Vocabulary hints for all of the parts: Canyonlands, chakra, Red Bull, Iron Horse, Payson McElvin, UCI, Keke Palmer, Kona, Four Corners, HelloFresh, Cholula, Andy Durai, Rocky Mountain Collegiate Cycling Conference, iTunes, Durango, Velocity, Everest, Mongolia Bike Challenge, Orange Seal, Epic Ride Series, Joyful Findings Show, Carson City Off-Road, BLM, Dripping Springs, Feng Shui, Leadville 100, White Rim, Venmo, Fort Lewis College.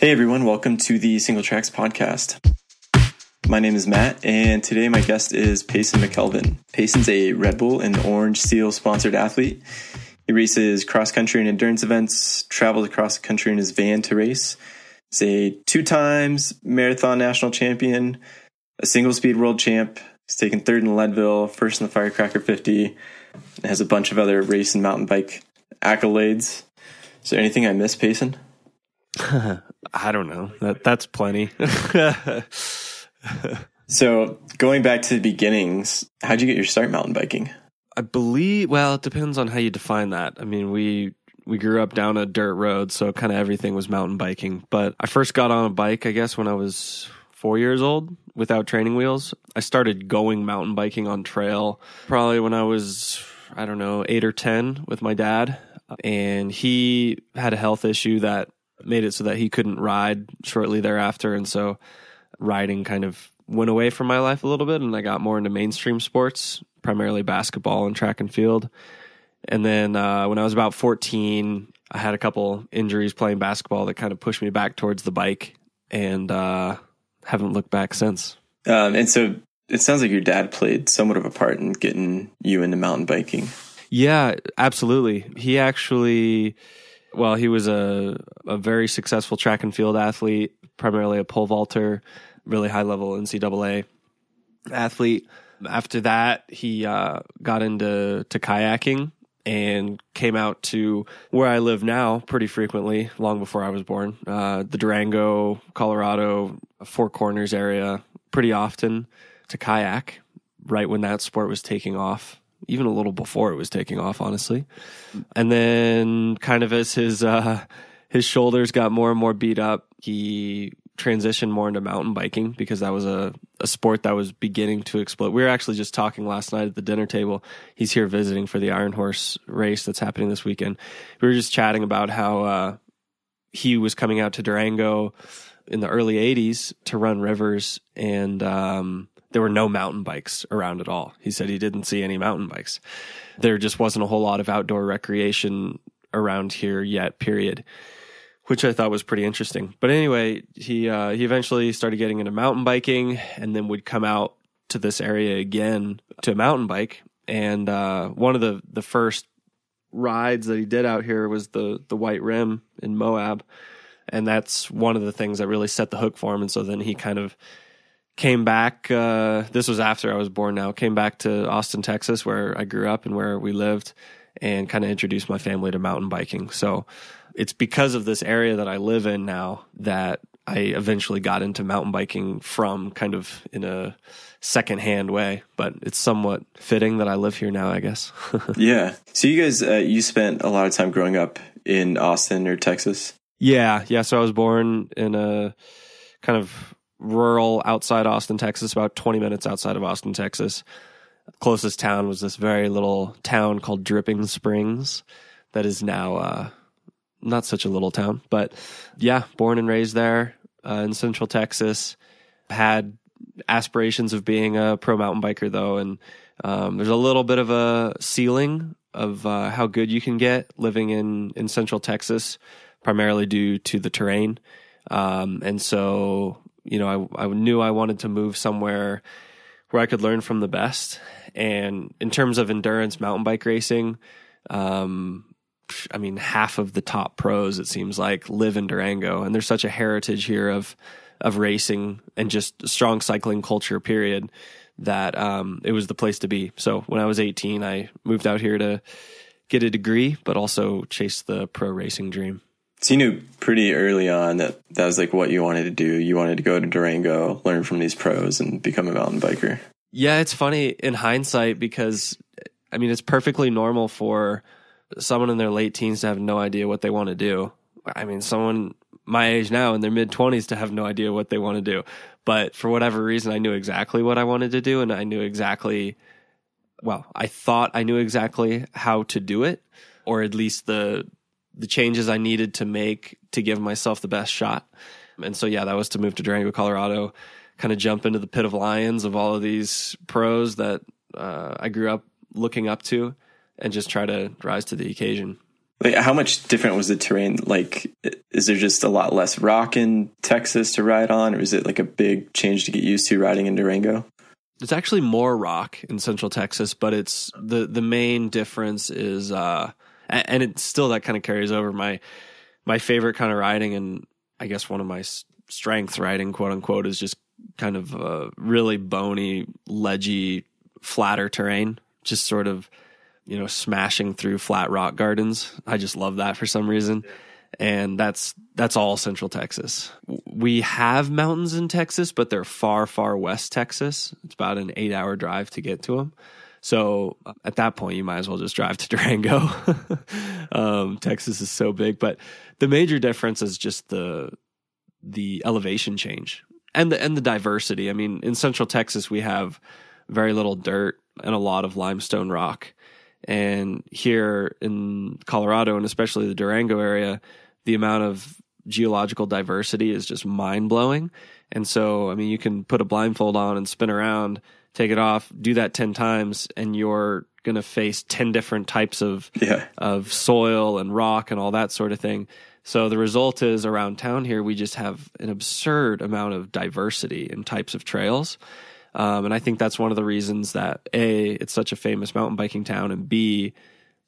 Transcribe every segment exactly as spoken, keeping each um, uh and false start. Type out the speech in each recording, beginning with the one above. Hey everyone, welcome to the Single Tracks podcast. My name is Matt, and today my guest is Payson McElvin. Payson's a Red Bull and Orange Seal sponsored athlete. He races cross-country and endurance events, travels across the country in his van to race. He's a two times marathon national champion, a single speed world champ. He's taken third in Leadville, first in the Firecracker fifty, and has a bunch of other race and mountain bike accolades. Is there anything I missed, Payson? I don't know. That, that's plenty. So going back to the beginnings, how'd you get your start mountain biking? I believe, well, it depends on how you define that. I mean, we we grew up down a dirt road, so kind of everything was mountain biking. But I first got on a bike, I guess, when I was four years old without training wheels. I started going mountain biking on trail probably when I was, I don't know, eight or ten with my dad. And he had a health issue that made it so that he couldn't ride shortly thereafter. And so riding kind of went away from my life a little bit, and I got more into mainstream sports, primarily basketball and track and field. And then uh, when I was about fourteen, I had a couple injuries playing basketball that kind of pushed me back towards the bike, and uh, haven't looked back since. Um, and so it sounds like your dad played somewhat of a part in getting you into mountain biking. Yeah, absolutely. He actually... Well, he was a, a very successful track and field athlete, primarily a pole vaulter, really high-level N C double A athlete. After that, he uh, got into to kayaking and came out to where I live now pretty frequently, long before I was born, uh, the Durango, Colorado, Four Corners area, pretty often to kayak, right when that sport was taking off. Even a little before it was taking off, honestly. And then kind of as his uh, his shoulders got more and more beat up, he transitioned more into mountain biking, because that was a, a sport that was beginning to explode. We were actually just talking last night at the dinner table. He's here visiting for the Iron Horse race that's happening this weekend. We were just chatting about how uh, he was coming out to Durango in the early eighties to run rivers, and... Um, there were no mountain bikes around at all. He said he didn't see any mountain bikes. There just wasn't a whole lot of outdoor recreation around here yet, period, which I thought was pretty interesting. But anyway, he uh, he eventually started getting into mountain biking, and then would come out to this area again to mountain bike. And uh, one of the, the first rides that he did out here was the the White Rim in Moab. And that's one of the things that really set the hook for him. And so then he kind of... Came back, uh, this was after I was born now, came back to Austin, Texas, where I grew up and where we lived, and kind of introduced my family to mountain biking. So it's because of this area that I live in now that I eventually got into mountain biking from, kind of in a secondhand way. But it's somewhat fitting that I live here now, I guess. Yeah. So you guys, uh, you spent a lot of time growing up in Austin or Texas? Yeah. Yeah. So I was born in a kind of... rural outside Austin, Texas, about twenty minutes outside of Austin, Texas. Closest town was this very little town called Dripping Springs that is now uh, not such a little town. But yeah, born and raised there uh, in Central Texas. Had aspirations of being a pro mountain biker, though. And um, there's a little bit of a ceiling of uh, how good you can get living in, in Central Texas, primarily due to the terrain. Um, and so... You know, I, I knew I wanted to move somewhere where I could learn from the best. And in terms of endurance mountain bike racing, um, I mean, half of the top pros, it seems like, live in Durango. And there's such a heritage here of of racing and just strong cycling culture, period, that um, it was the place to be. So when I was eighteen, I moved out here to get a degree, but also chase the pro racing dream. So you knew pretty early on that that was like what you wanted to do. You wanted to go to Durango, learn from these pros, and become a mountain biker. Yeah, it's funny in hindsight, because, I mean, it's perfectly normal for someone in their late teens to have no idea what they want to do. I mean, someone my age now in their mid-twenties to have no idea what they want to do. But for whatever reason, I knew exactly what I wanted to do, and I knew exactly, well, I thought I knew exactly how to do it, or at least the... the changes I needed to make to give myself the best shot. And so, yeah, that was to move to Durango, Colorado, kind of jump into the pit of lions of all of these pros that uh, I grew up looking up to, and just try to rise to the occasion. Like, how much different was the terrain? Like, is there just a lot less rock in Texas to ride on, or is it like a big change to get used to riding in Durango? It's actually more rock in Central Texas, but it's the, the main difference is, uh, and it's still that kind of carries over. My, my favorite kind of riding, and I guess one of my strength riding, quote unquote, is just kind of a really bony, ledgy, flatter terrain, just sort of, you know, smashing through flat rock gardens. I just love that for some reason. And that's, that's all Central Texas. We have mountains in Texas, but they're far, far west Texas. It's about an eight hour drive to get to them. So at that point, you might as well just drive to Durango. um, Texas is so big, but the major difference is just the, the elevation change and the, and the diversity. I mean, in Central Texas, we have very little dirt and a lot of limestone rock. And here in Colorado, and especially the Durango area, the amount of geological diversity is just mind-blowing. And so, I mean, you can put a blindfold on and spin around, take it off, do that ten times, and you're going to face ten different types of yeah. of soil and rock and all that sort of thing. So the result is around town here, we just have an absurd amount of diversity in types of trails. Um, and I think that's one of the reasons that A, it's such a famous mountain biking town, and B,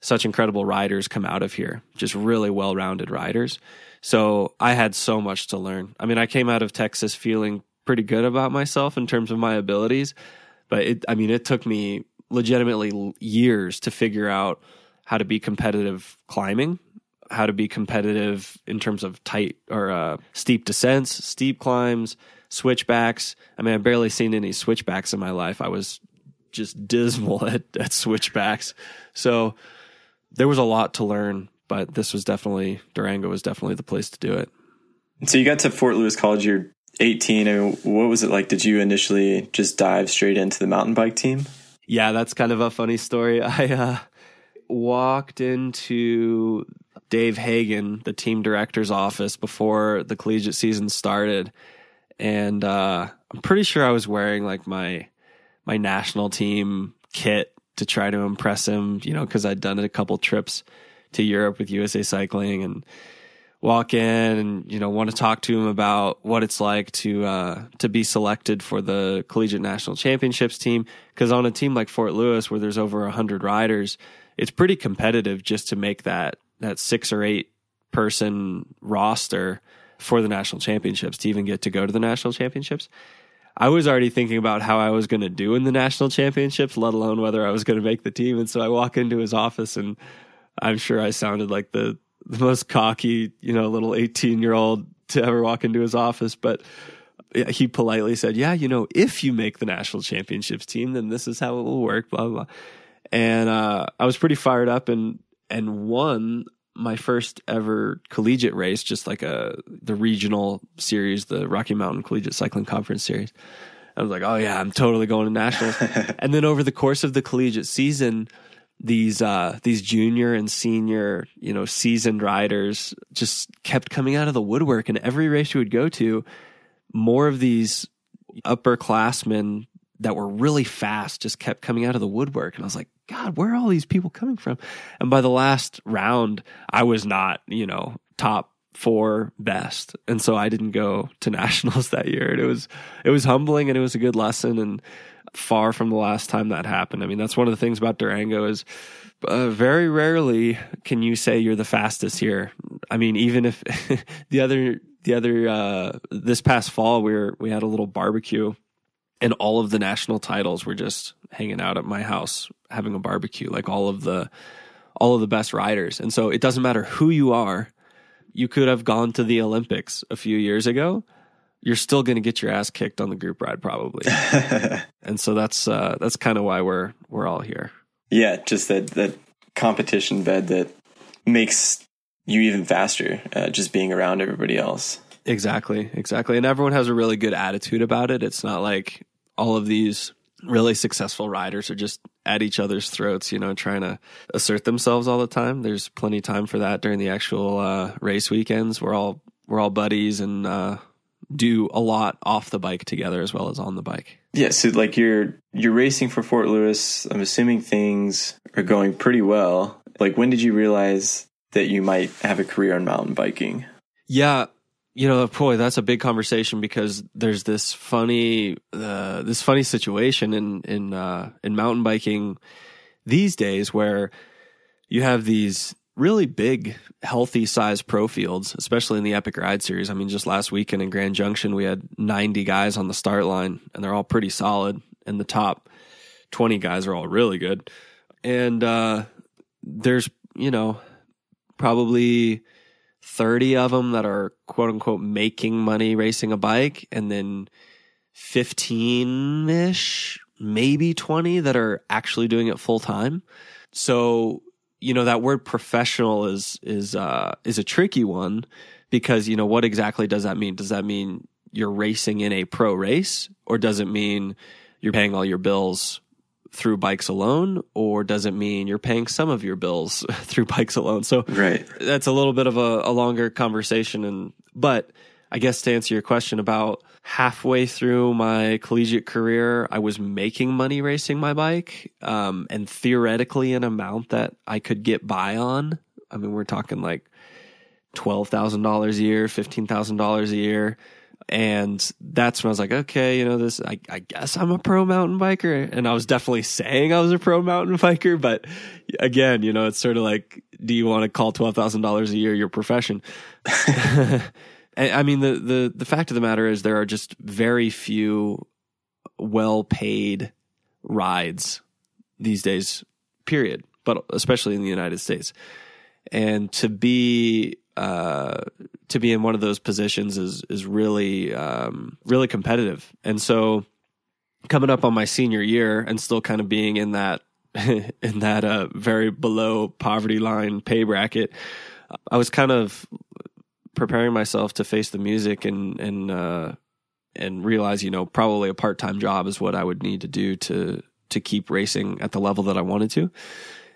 such incredible riders come out of here, just really well-rounded riders. So I had so much to learn. I mean, I came out of Texas feeling pretty good about myself in terms of my abilities, but it, I mean, it took me legitimately years to figure out how to be competitive climbing, how to be competitive in terms of tight or uh, steep descents, steep climbs, switchbacks. I mean, I've barely seen any switchbacks in my life. I was just dismal at, at switchbacks. So there was a lot to learn, but this was definitely, Durango was definitely the place to do it. So you got to Fort Lewis College, you're eighteen. I mean, what was it like? Did you initially just dive straight into the mountain bike team? Yeah, that's kind of a funny story. I uh, walked into Dave Hagen, the team director's office, before the collegiate season started. And uh, I'm pretty sure I was wearing like my my national team kit to try to impress him, you know, because I'd done a couple trips to Europe with U S A Cycling, and walk in and, you know, want to talk to him about what it's like to uh, to be selected for the collegiate national championships team. Because on a team like Fort Lewis, where there's over one hundred riders, it's pretty competitive just to make that that six or eight person roster for the national championships, to even get to go to the national championships. I was already thinking about how I was going to do in the national championships, let alone whether I was going to make the team. And so I walk into his office, and I'm sure I sounded like the, the most cocky, you know, little eighteen year old to ever walk into his office. But he politely said, yeah, you know, if you make the national championships team, then this is how it will work, blah, blah, blah. And uh, I was pretty fired up and, and won my first ever collegiate race, just like a the regional series, the Rocky Mountain Collegiate Cycling Conference series. I was like, oh yeah, I'm totally going to nationals. And then over the course of the collegiate season, these uh, these junior and senior, you know, seasoned riders just kept coming out of the woodwork. And every race you would go to, more of these upperclassmen that were really fast just kept coming out of the woodwork. And I was like, God, where are all these people coming from? And by the last round, I was not, you know, top four best. And so I didn't go to nationals that year. And it was, it was humbling, and it was a good lesson, and far from the last time that happened. I mean, that's one of the things about Durango is uh, very rarely can you say you're the fastest here. I mean, even if the other, the other, uh, this past fall, we were, we had a little barbecue, and all of the national titles were just hanging out at my house, having a barbecue, like all of the all of the best riders. And so it doesn't matter who you are. You could have gone to the Olympics a few years ago. You're still going to get your ass kicked on the group ride, probably. And so that's uh, that's kind of why we're we're all here. Yeah, just that that competition bed that makes you even faster, uh, just being around everybody else. Exactly, exactly. And everyone has a really good attitude about it. It's not like all of these really successful riders are just at each other's throats, you know, trying to assert themselves all the time. There's plenty of time for that during the actual uh, race weekends. We're all we're all buddies and uh, do a lot off the bike together as well as on the bike. Yeah, so like you're you're racing for Fort Lewis. I'm assuming things are going pretty well. Like, when did you realize that you might have a career in mountain biking? Yeah. You know, boy, that's a big conversation, because there's this funny, uh, this funny situation in, in, uh, in mountain biking these days, where you have these really big, healthy size pro fields, especially in the Epic Ride Series. I mean, just last weekend in Grand Junction, we had ninety guys on the start line, and they're all pretty solid. And the top twenty guys are all really good. And, uh, there's, you know, probably thirty of them that are quote unquote making money racing a bike, and then fifteen ish, maybe twenty that are actually doing it full time. So, you know, that word professional is, is, uh, is a tricky one, because, you know, what exactly does that mean? Does that mean you're racing in a pro race, or does it mean you're paying all your bills through bikes alone, or does it mean you're paying some of your bills through bikes alone? So right. That's a little bit of a, a longer conversation. And, but I guess to answer your question, about halfway through my collegiate career, I was making money racing my bike, um, and theoretically an amount that I could get by on. I mean, we're talking like twelve thousand dollars a year, fifteen thousand dollars a year. And that's when I was like, okay, you know, this, I, I guess I'm a pro mountain biker. And I was definitely saying I was a pro mountain biker, but again, you know, it's sort of like, do you want to call twelve thousand dollars a year your profession? I mean, the, the, the fact of the matter is, there are just very few well-paid rides these days, period, but especially in the United States. And to be, uh, to be in one of those positions is, is really, um, really competitive. And so coming up on my senior year and still kind of being in that, in that, uh, very below poverty line pay bracket, I was kind of preparing myself to face the music and, and, uh, and realize, you know, probably a part-time job is what I would need to do to, to keep racing at the level that I wanted to.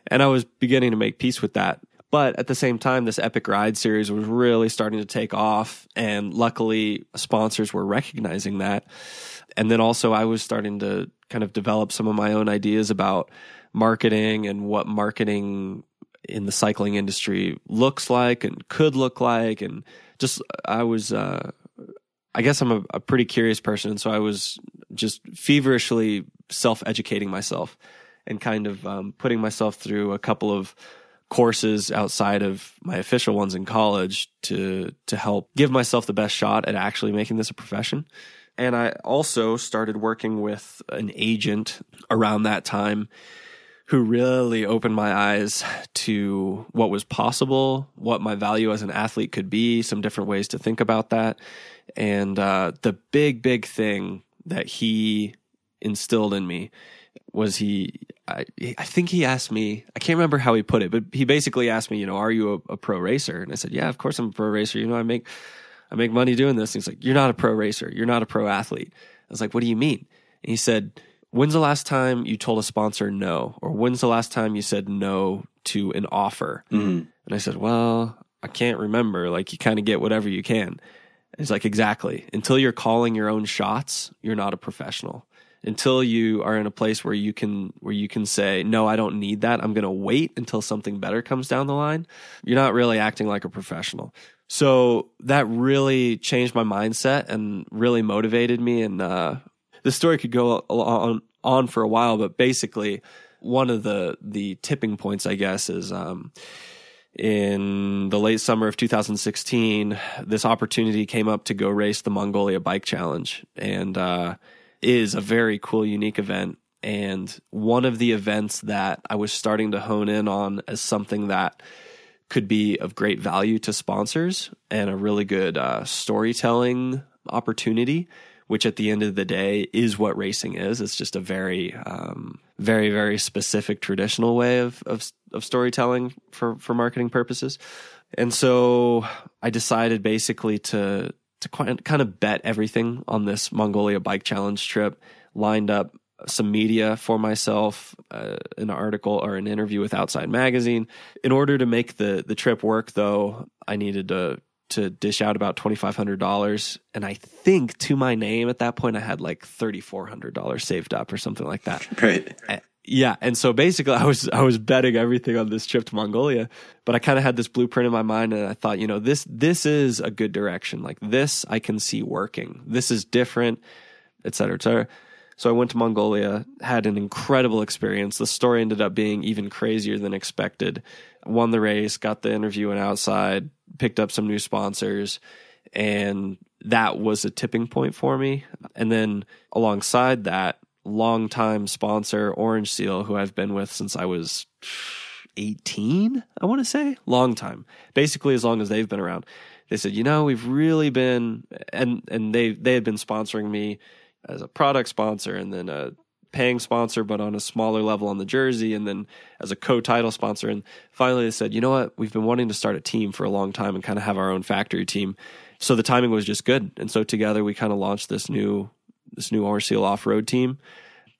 And I was beginning to make peace with that. But at the same time, this Epic Ride Series was really starting to take off, and luckily sponsors were recognizing that. And then also I was starting to kind of develop some of my own ideas about marketing and what marketing in the cycling industry looks like and could look like. And just, I was, uh, I guess I'm a, a pretty curious person. So I was just feverishly self-educating myself and kind of um, putting myself through a couple of courses outside of my official ones in college to to help give myself the best shot at actually making this a profession. And I also started working with an agent around that time who really opened my eyes to what was possible, what my value as an athlete could be, some different ways to think about that. And uh, the big, big thing that he instilled in me was he, I, I think he asked me, I can't remember how he put it, but he basically asked me, you know, are you a, a pro racer? And I said, yeah, of course I'm a pro racer. You know, I make, I make money doing this. And he's like, you're not a pro racer. You're not a pro athlete. I was like, what do you mean? And he said, when's the last time you told a sponsor no? Or when's the last time you said no to an offer? Mm-hmm. And I said, well, I can't remember. Like, you kind of get whatever you can. And he's like, exactly. Until you're calling your own shots, you're not a professional. Until you are in a place where you can where you can say, no, I don't need that. I'm going to wait until something better comes down the line. You're not really acting like a professional. So that really changed my mindset and really motivated me. And uh, the story could go on, on for a while, but basically one of the, the tipping points, I guess, is um, in the late summer of two thousand sixteen, this opportunity came up to go race the Mongolia Bike Challenge. And uh is a very cool, unique event, and one of the events that I was starting to hone in on as something that could be of great value to sponsors and a really good uh, storytelling opportunity, which at the end of the day is what racing is. It's just a very, um, very, very specific traditional way of of, of storytelling for, for marketing purposes. And so I decided basically to to kind of bet everything on this Mongolia Bike Challenge trip, lined up some media for myself, uh, an article or an interview with Outside Magazine. In order to make the the trip work, though, I needed to to dish out about twenty-five hundred dollars. And I think to my name at that point, I had like thirty-four hundred dollars saved up or something like that. Right. Yeah. And so basically I was, I was betting everything on this trip to Mongolia, but I kind of had this blueprint in my mind and I thought, you know, this, this is a good direction. Like this, I can see working. This is different, et cetera, et cetera. So I went to Mongolia, had an incredible experience. The story ended up being even crazier than expected. Won the race, got the interview and outside, picked up some new sponsors. And that was a tipping point for me. And then alongside that, longtime sponsor Orange Seal, who I've been with since I was eighteen, I want to say, long time, basically as long as they've been around. They said, you know, we've really been, and and they they had been sponsoring me as a product sponsor and then a paying sponsor, but on a smaller level on the jersey, and then as a co-title sponsor. And finally they said, you know what, we've been wanting to start a team for a long time and kind of have our own factory team. So the timing was just good. And so together we kind of launched this new this new Orange Seal off-road team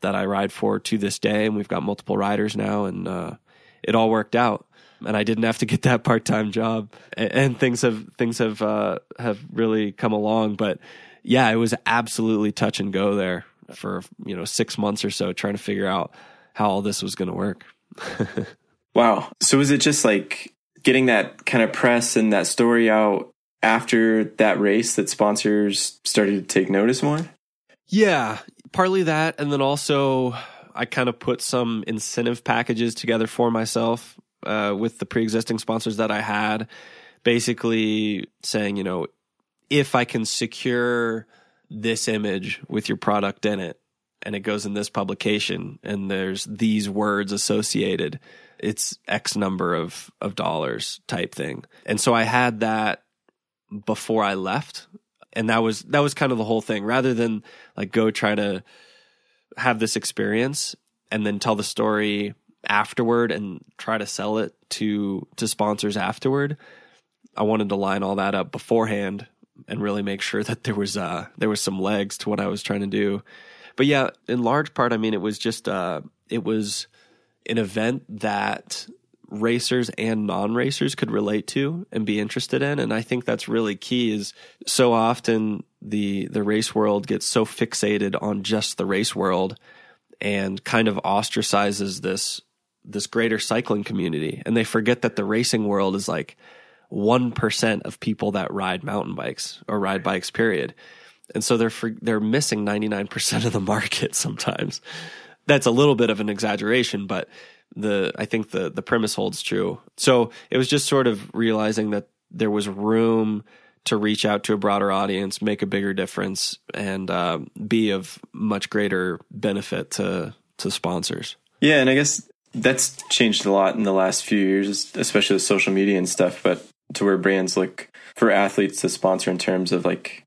that I ride for to this day. And we've got multiple riders now, and uh, it all worked out. And I didn't have to get that part-time job, and, and things have, things have, uh, have really come along. But yeah, it was absolutely touch and go there for, you know, six months or so, trying to figure out how all this was going to work. Wow. So was it just like getting that kind of press and that story out after that race that sponsors started to take notice more? Yeah, partly that. And then also I kind of put some incentive packages together for myself uh, with the pre-existing sponsors that I had, basically saying, you know, if I can secure this image with your product in it and it goes in this publication and there's these words associated, it's X number of, of dollars type thing. And so I had that before I left. And that was that was kind of the whole thing. Rather than like go try to have this experience and then tell the story afterward and try to sell it to to sponsors afterward, I wanted to line all that up beforehand and really make sure that there was uh there was some legs to what I was trying to do. But yeah, in large part, I mean, it was just uh it was an event that racers and non-racers could relate to and be interested in. And I think that's really key, is so often the the race world gets so fixated on just the race world and kind of ostracizes this this greater cycling community. And they forget that the racing world is like one percent of people that ride mountain bikes or ride bikes, period. And so they're for, they're missing ninety-nine percent of the market sometimes. That's a little bit of an exaggeration, but The I think the the premise holds true. So it was just sort of realizing that there was room to reach out to a broader audience, make a bigger difference, and uh, be of much greater benefit to to sponsors. Yeah, and I guess that's changed a lot in the last few years, especially with social media and stuff, but to where brands look for athletes to sponsor in terms of like,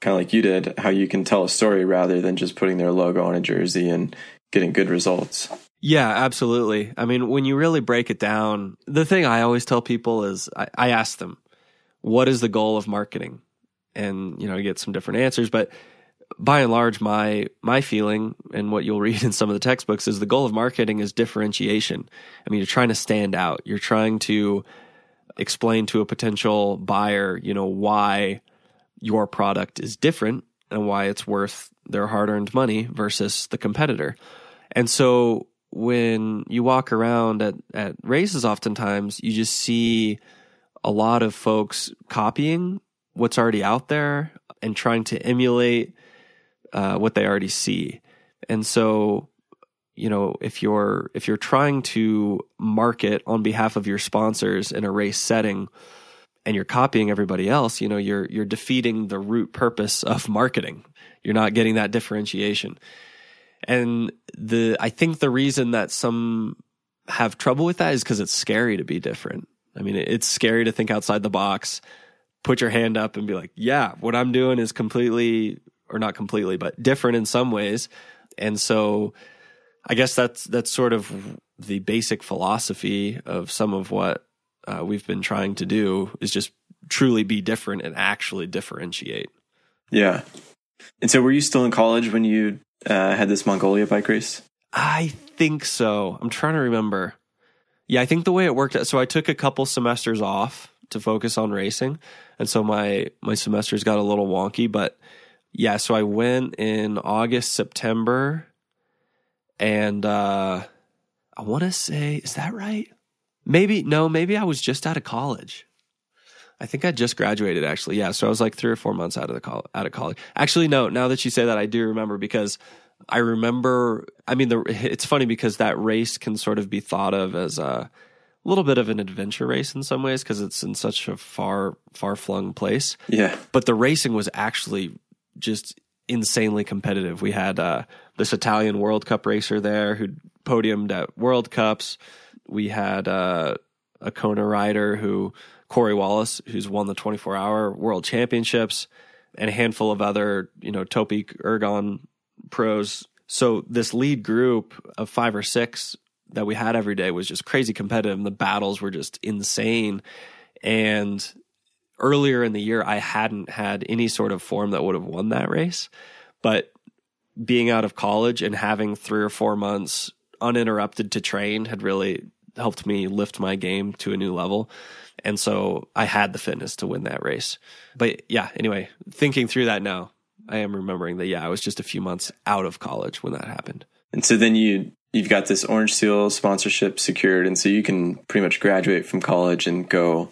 kind of like you did, how you can tell a story rather than just putting their logo on a jersey and getting good results. Yeah, absolutely. I mean, when you really break it down, the thing I always tell people is I, I ask them, what is the goal of marketing? And, you know, I get some different answers, but by and large, my my feeling and what you'll read in some of the textbooks is the goal of marketing is differentiation. I mean, you're trying to stand out. You're trying to explain to a potential buyer, you know, why your product is different and why it's worth their hard-earned money versus the competitor. And so when you walk around at, at races, oftentimes you just see a lot of folks copying what's already out there and trying to emulate uh, what they already see. And so, you know, if you're if you're trying to market on behalf of your sponsors in a race setting and you're copying everybody else, you know, you're you're defeating the root purpose of marketing. You're not getting that differentiation. And the I think the reason that some have trouble with that is because it's scary to be different. I mean, it's scary to think outside the box, put your hand up and be like, yeah, what I'm doing is completely, or not completely, but different in some ways. And so I guess that's that's sort of the basic philosophy of some of what uh, we've been trying to do, is just truly be different and actually differentiate. Yeah. And so were you still in college when you Uh, had this Mongolia bike race? I think so. I'm trying to remember. Yeah, I think the way it worked out, so I took a couple semesters off to focus on racing. And so my, my semesters got a little wonky, but yeah, so I went in August, September, And uh, I want to say, is that right? Maybe, no, maybe I was just out of college. I think I just graduated, actually. Yeah, so I was like three or four months out of the col- out of college. Actually, no, now that you say that, I do remember, because I remember, I mean, the, it's funny because that race can sort of be thought of as a little bit of an adventure race in some ways, because it's in such a far, far-flung place. Yeah. But the racing was actually just insanely competitive. We had uh, this Italian World Cup racer there who podiumed at World Cups. We had uh, a Kona rider who... Corey Wallace, who's won the twenty-four hour World Championships, and a handful of other, you know, Topi Ergon pros. So this lead group of five or six that we had every day was just crazy competitive, and the battles were just insane. And earlier in the year, I hadn't had any sort of form that would have won that race. But being out of college and having three or four months uninterrupted to train had really helped me lift my game to a new level. And so I had the fitness to win that race. But yeah, anyway, thinking through that now, I am remembering that, yeah, I was just a few months out of college when that happened. And so then you, you've got this Orange Seal sponsorship secured. And so you can pretty much graduate from college and go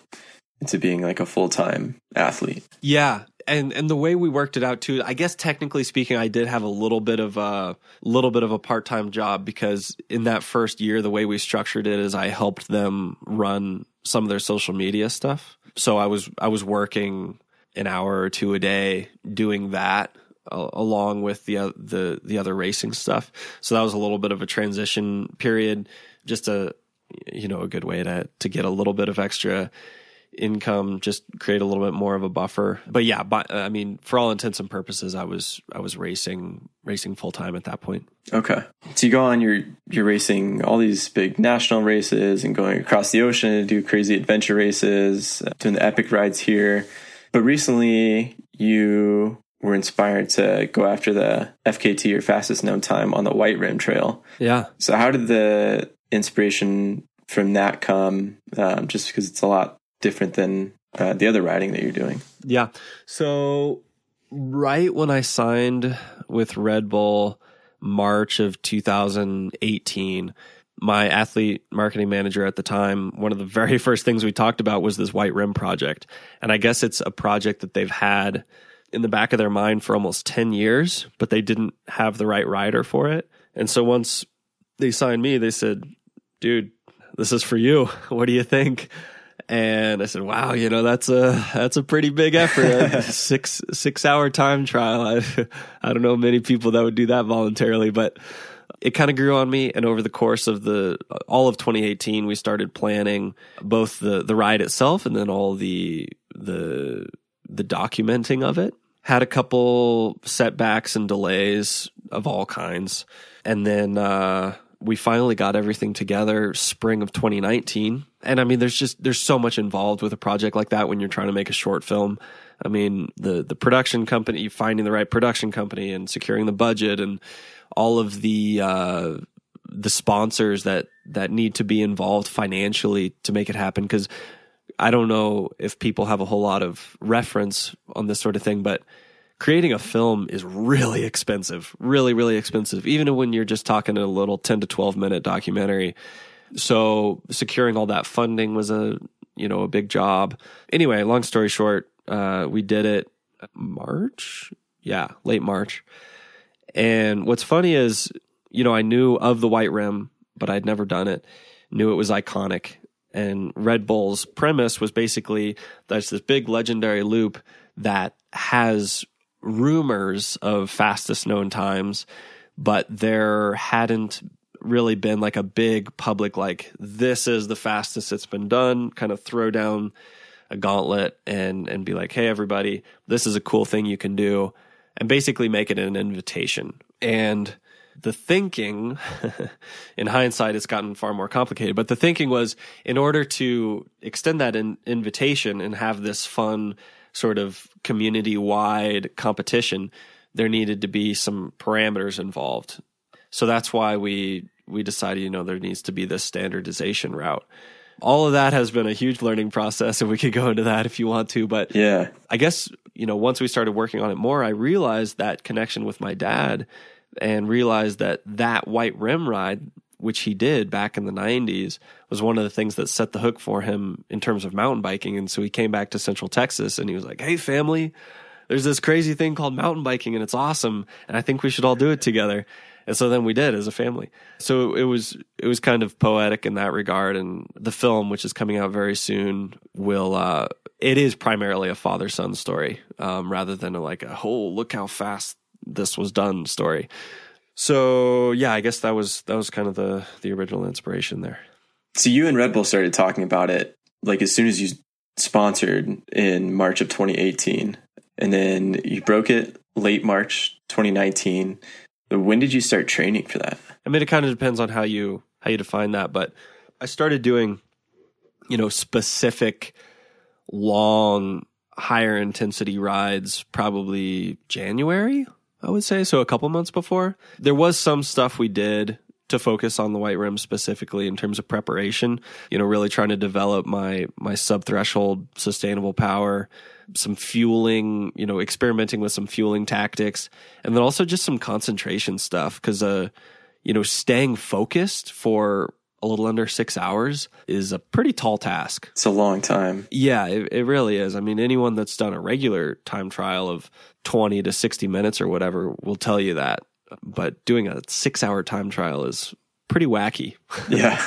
into being like a full-time athlete. Yeah. And and the way we worked it out too, I guess technically speaking, I did have a little bit of a little bit of a part-time job, because in that first year, the way we structured it is I helped them run some of their social media stuff. So I was I was working an hour or two a day doing that, uh, along with the, uh, the the other racing stuff. So that was a little bit of a transition period, just a you know a good way to to get a little bit of extra income, just create a little bit more of a buffer. But yeah, but, I mean, for all intents and purposes, I was I was racing racing full time at that point. Okay, so you go on, you're you're racing all these big national races and going across the ocean to do crazy adventure races, doing the epic rides here. But recently, you were inspired to go after the F K T, your fastest known time, on the White Rim Trail. Yeah. So how did the inspiration from that come? Um, just because it's a lot different than uh, the other riding that you're doing. Yeah. So right when I signed with Red Bull, March of two thousand eighteen, my athlete marketing manager at the time, one of the very first things we talked about was this White Rim project. And I guess it's a project that they've had in the back of their mind for almost ten years, but they didn't have the right rider for it. And so once they signed me, they said, dude, this is for you. What do you think? And I said, wow, you know, that's a, that's a pretty big effort. six, six hour time trial. I, I don't know many people that would do that voluntarily, but it kind of grew on me. And over the course of the, all of twenty eighteen, we started planning both the, the ride itself and then all the, the, the documenting of it. Had a couple setbacks and delays of all kinds. And then, uh, we finally got everything together spring of twenty nineteen. And I mean, there's just, there's so much involved with a project like that when you're trying to make a short film. I mean, the, the production company, finding the right production company and securing the budget and all of the, uh, the sponsors that, that need to be involved financially to make it happen. Cause I don't know if people have a whole lot of reference on this sort of thing, but creating a film is really expensive, really, really expensive, even when you're just talking a little ten to twelve minute documentary. So securing all that funding was a, you know, a big job. Anyway, long story short, uh, we did it March. Yeah, late March. And what's funny is, you know, I knew of the White Rim, but I'd never done it. Knew it was iconic. And Red Bull's premise was basically that's this big legendary loop that has rumors of fastest known times, but there hadn't really been like a big public, like, this is the fastest it's been done, kind of throw down a gauntlet and and be like, hey, everybody, this is a cool thing you can do, and basically make it an invitation. And the thinking, in hindsight, it's gotten far more complicated, but the thinking was, in order to extend that in- invitation and have this fun sort of community-wide competition, there needed to be some parameters involved. So that's why we we decided, you know, there needs to be this standardization route. All of that has been a huge learning process, and we could go into that if you want to. But yeah, I guess, you know, once we started working on it more, I realized that connection with my dad and realized that that White Rim ride, which he did back in the nineties, was one of the things that set the hook for him in terms of mountain biking. And so he came back to Central Texas and he was like, hey, family, there's this crazy thing called mountain biking and it's awesome. And I think we should all do it together. And so then we did as a family. So it was it was kind of poetic in that regard. And the film, which is coming out very soon, will uh, it is primarily a father-son story um, rather than a, like a whole oh, look how fast this was done story. So yeah, I guess that was that was kind of the the original inspiration there. So you and Red Bull started talking about it like as soon as you sponsored in March of twenty eighteen, and then you broke it late March twenty nineteen. When did you start training for that? I mean, it kind of depends on how you how you define that, but I started doing, you know, specific long higher intensity rides probably January, I would say, so a couple months before. There was some stuff we did to focus on the White Rim specifically in terms of preparation, you know, really trying to develop my my sub-threshold sustainable power, some fueling, you know, experimenting with some fueling tactics, and then also just some concentration stuff because, uh, you know, staying focused for a little under six hours is a pretty tall task. It's a long time. Yeah, it, it really is. I mean, anyone that's done a regular time trial of twenty to sixty minutes or whatever will tell you that. But doing a six-hour time trial is pretty wacky. Yeah.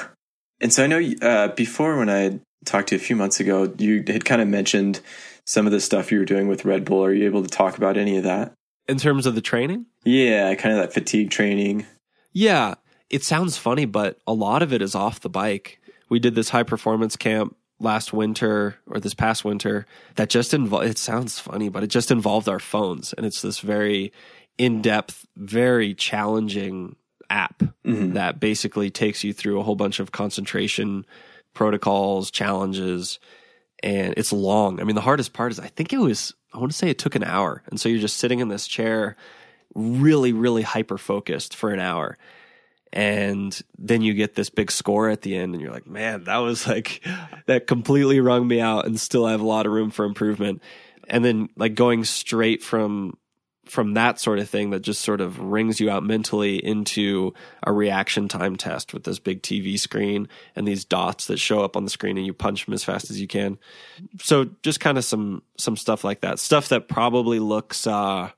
And so I know uh, before when I talked to you a few months ago, you had kind of mentioned some of the stuff you were doing with Red Bull. Are you able to talk about any of that? In terms of the training? Yeah, kind of that fatigue training. Yeah, it sounds funny, but a lot of it is off the bike. We did this high-performance camp last winter or this past winter that just involved, it sounds funny, but it just involved our phones. And it's this very in-depth, very challenging app mm-hmm. that basically takes you through a whole bunch of concentration protocols, challenges, and it's long. I mean, the hardest part is I think it was, I want to say it took an hour. And so you're just sitting in this chair really, really hyper-focused for an hour. And then you get this big score at the end and you're like, man, that was like, that completely wrung me out and still I have a lot of room for improvement. And then like going straight from from that sort of thing that just sort of wrings you out mentally into a reaction time test with this big T V screen and these dots that show up on the screen and you punch them as fast as you can. So just kind of some, some stuff like that. Stuff that probably looks, uh,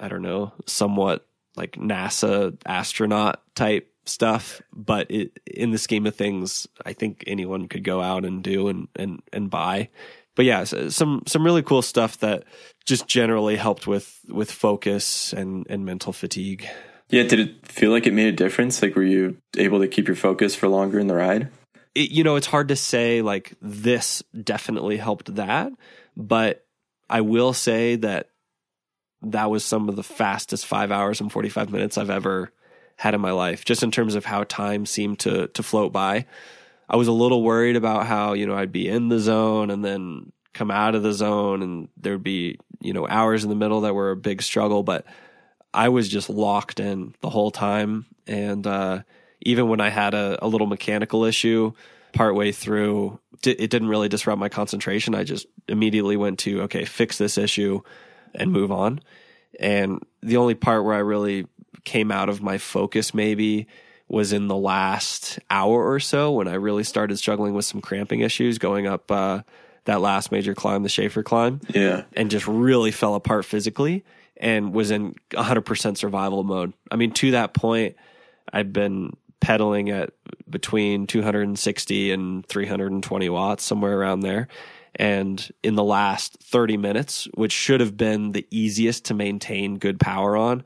I don't know, somewhat like NASA astronaut type stuff. But it, in the scheme of things, I think anyone could go out and do and, and, and buy. But yeah, some some really cool stuff that just generally helped with, with focus and, and mental fatigue. Yeah, did it feel like it made a difference? Like, were you able to keep your focus for longer in the ride? It, you know, it's hard to say, like, this definitely helped that. But I will say that that was some of the fastest five hours and forty-five minutes I've ever had in my life, just in terms of how time seemed to to float by. I was a little worried about how, you know, I'd be in the zone and then come out of the zone and there'd be, you know, hours in the middle that were a big struggle, but I was just locked in the whole time. And uh, even when I had a, a little mechanical issue partway through, it didn't really disrupt my concentration. I just immediately went to, okay, fix this issue and move on. And the only part where I really came out of my focus maybe was in the last hour or so when I really started struggling with some cramping issues going up uh, that last major climb, the Schaefer climb. Yeah. And just really fell apart physically and was in one hundred percent survival mode. I mean, to that point, I'd been pedaling at between two hundred sixty and three hundred twenty watts, somewhere around there. And in the last thirty minutes, which should have been the easiest to maintain good power on,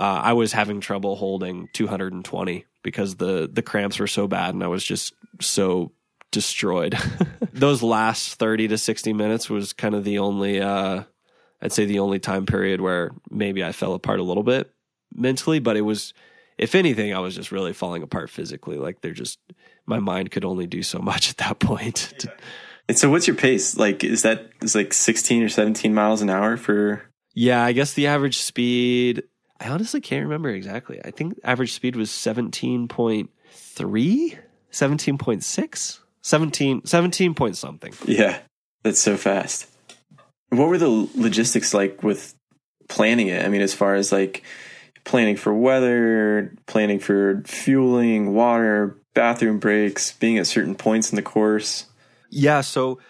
uh, I was having trouble holding two hundred twenty. Because the, the cramps were so bad and I was just so destroyed. Those last thirty to sixty minutes was kind of the only, uh, I'd say the only time period where maybe I fell apart a little bit mentally, but it was, if anything, I was just really falling apart physically. Like they're just, my mind could only do so much at that point. Yeah. And so what's your pace? Like, is that is like sixteen or seventeen miles an hour for? Yeah, I guess the average speed, I honestly can't remember exactly. I think average speed was seventeen point three, seventeen point six, seventeen, seventeen point something. Yeah, that's so fast. What were the logistics like with planning it? I mean, as far as like planning for weather, planning for fueling, water, bathroom breaks, being at certain points in the course. Yeah, so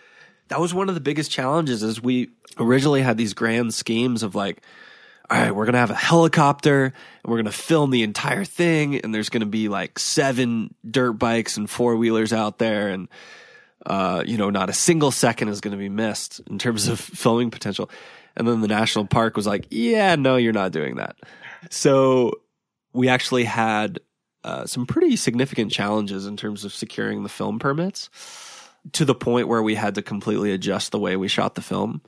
that was one of the biggest challenges is we originally had these grand schemes of like, all right, we're going to have a helicopter and we're going to film the entire thing. And there's going to be like seven dirt bikes and four wheelers out there. And, uh, you know, not a single second is going to be missed in terms of filming potential. And then the national park was like, yeah, no, you're not doing that. So we actually had uh, some pretty significant challenges in terms of securing the film permits, to the point where we had to completely adjust the way we shot the film.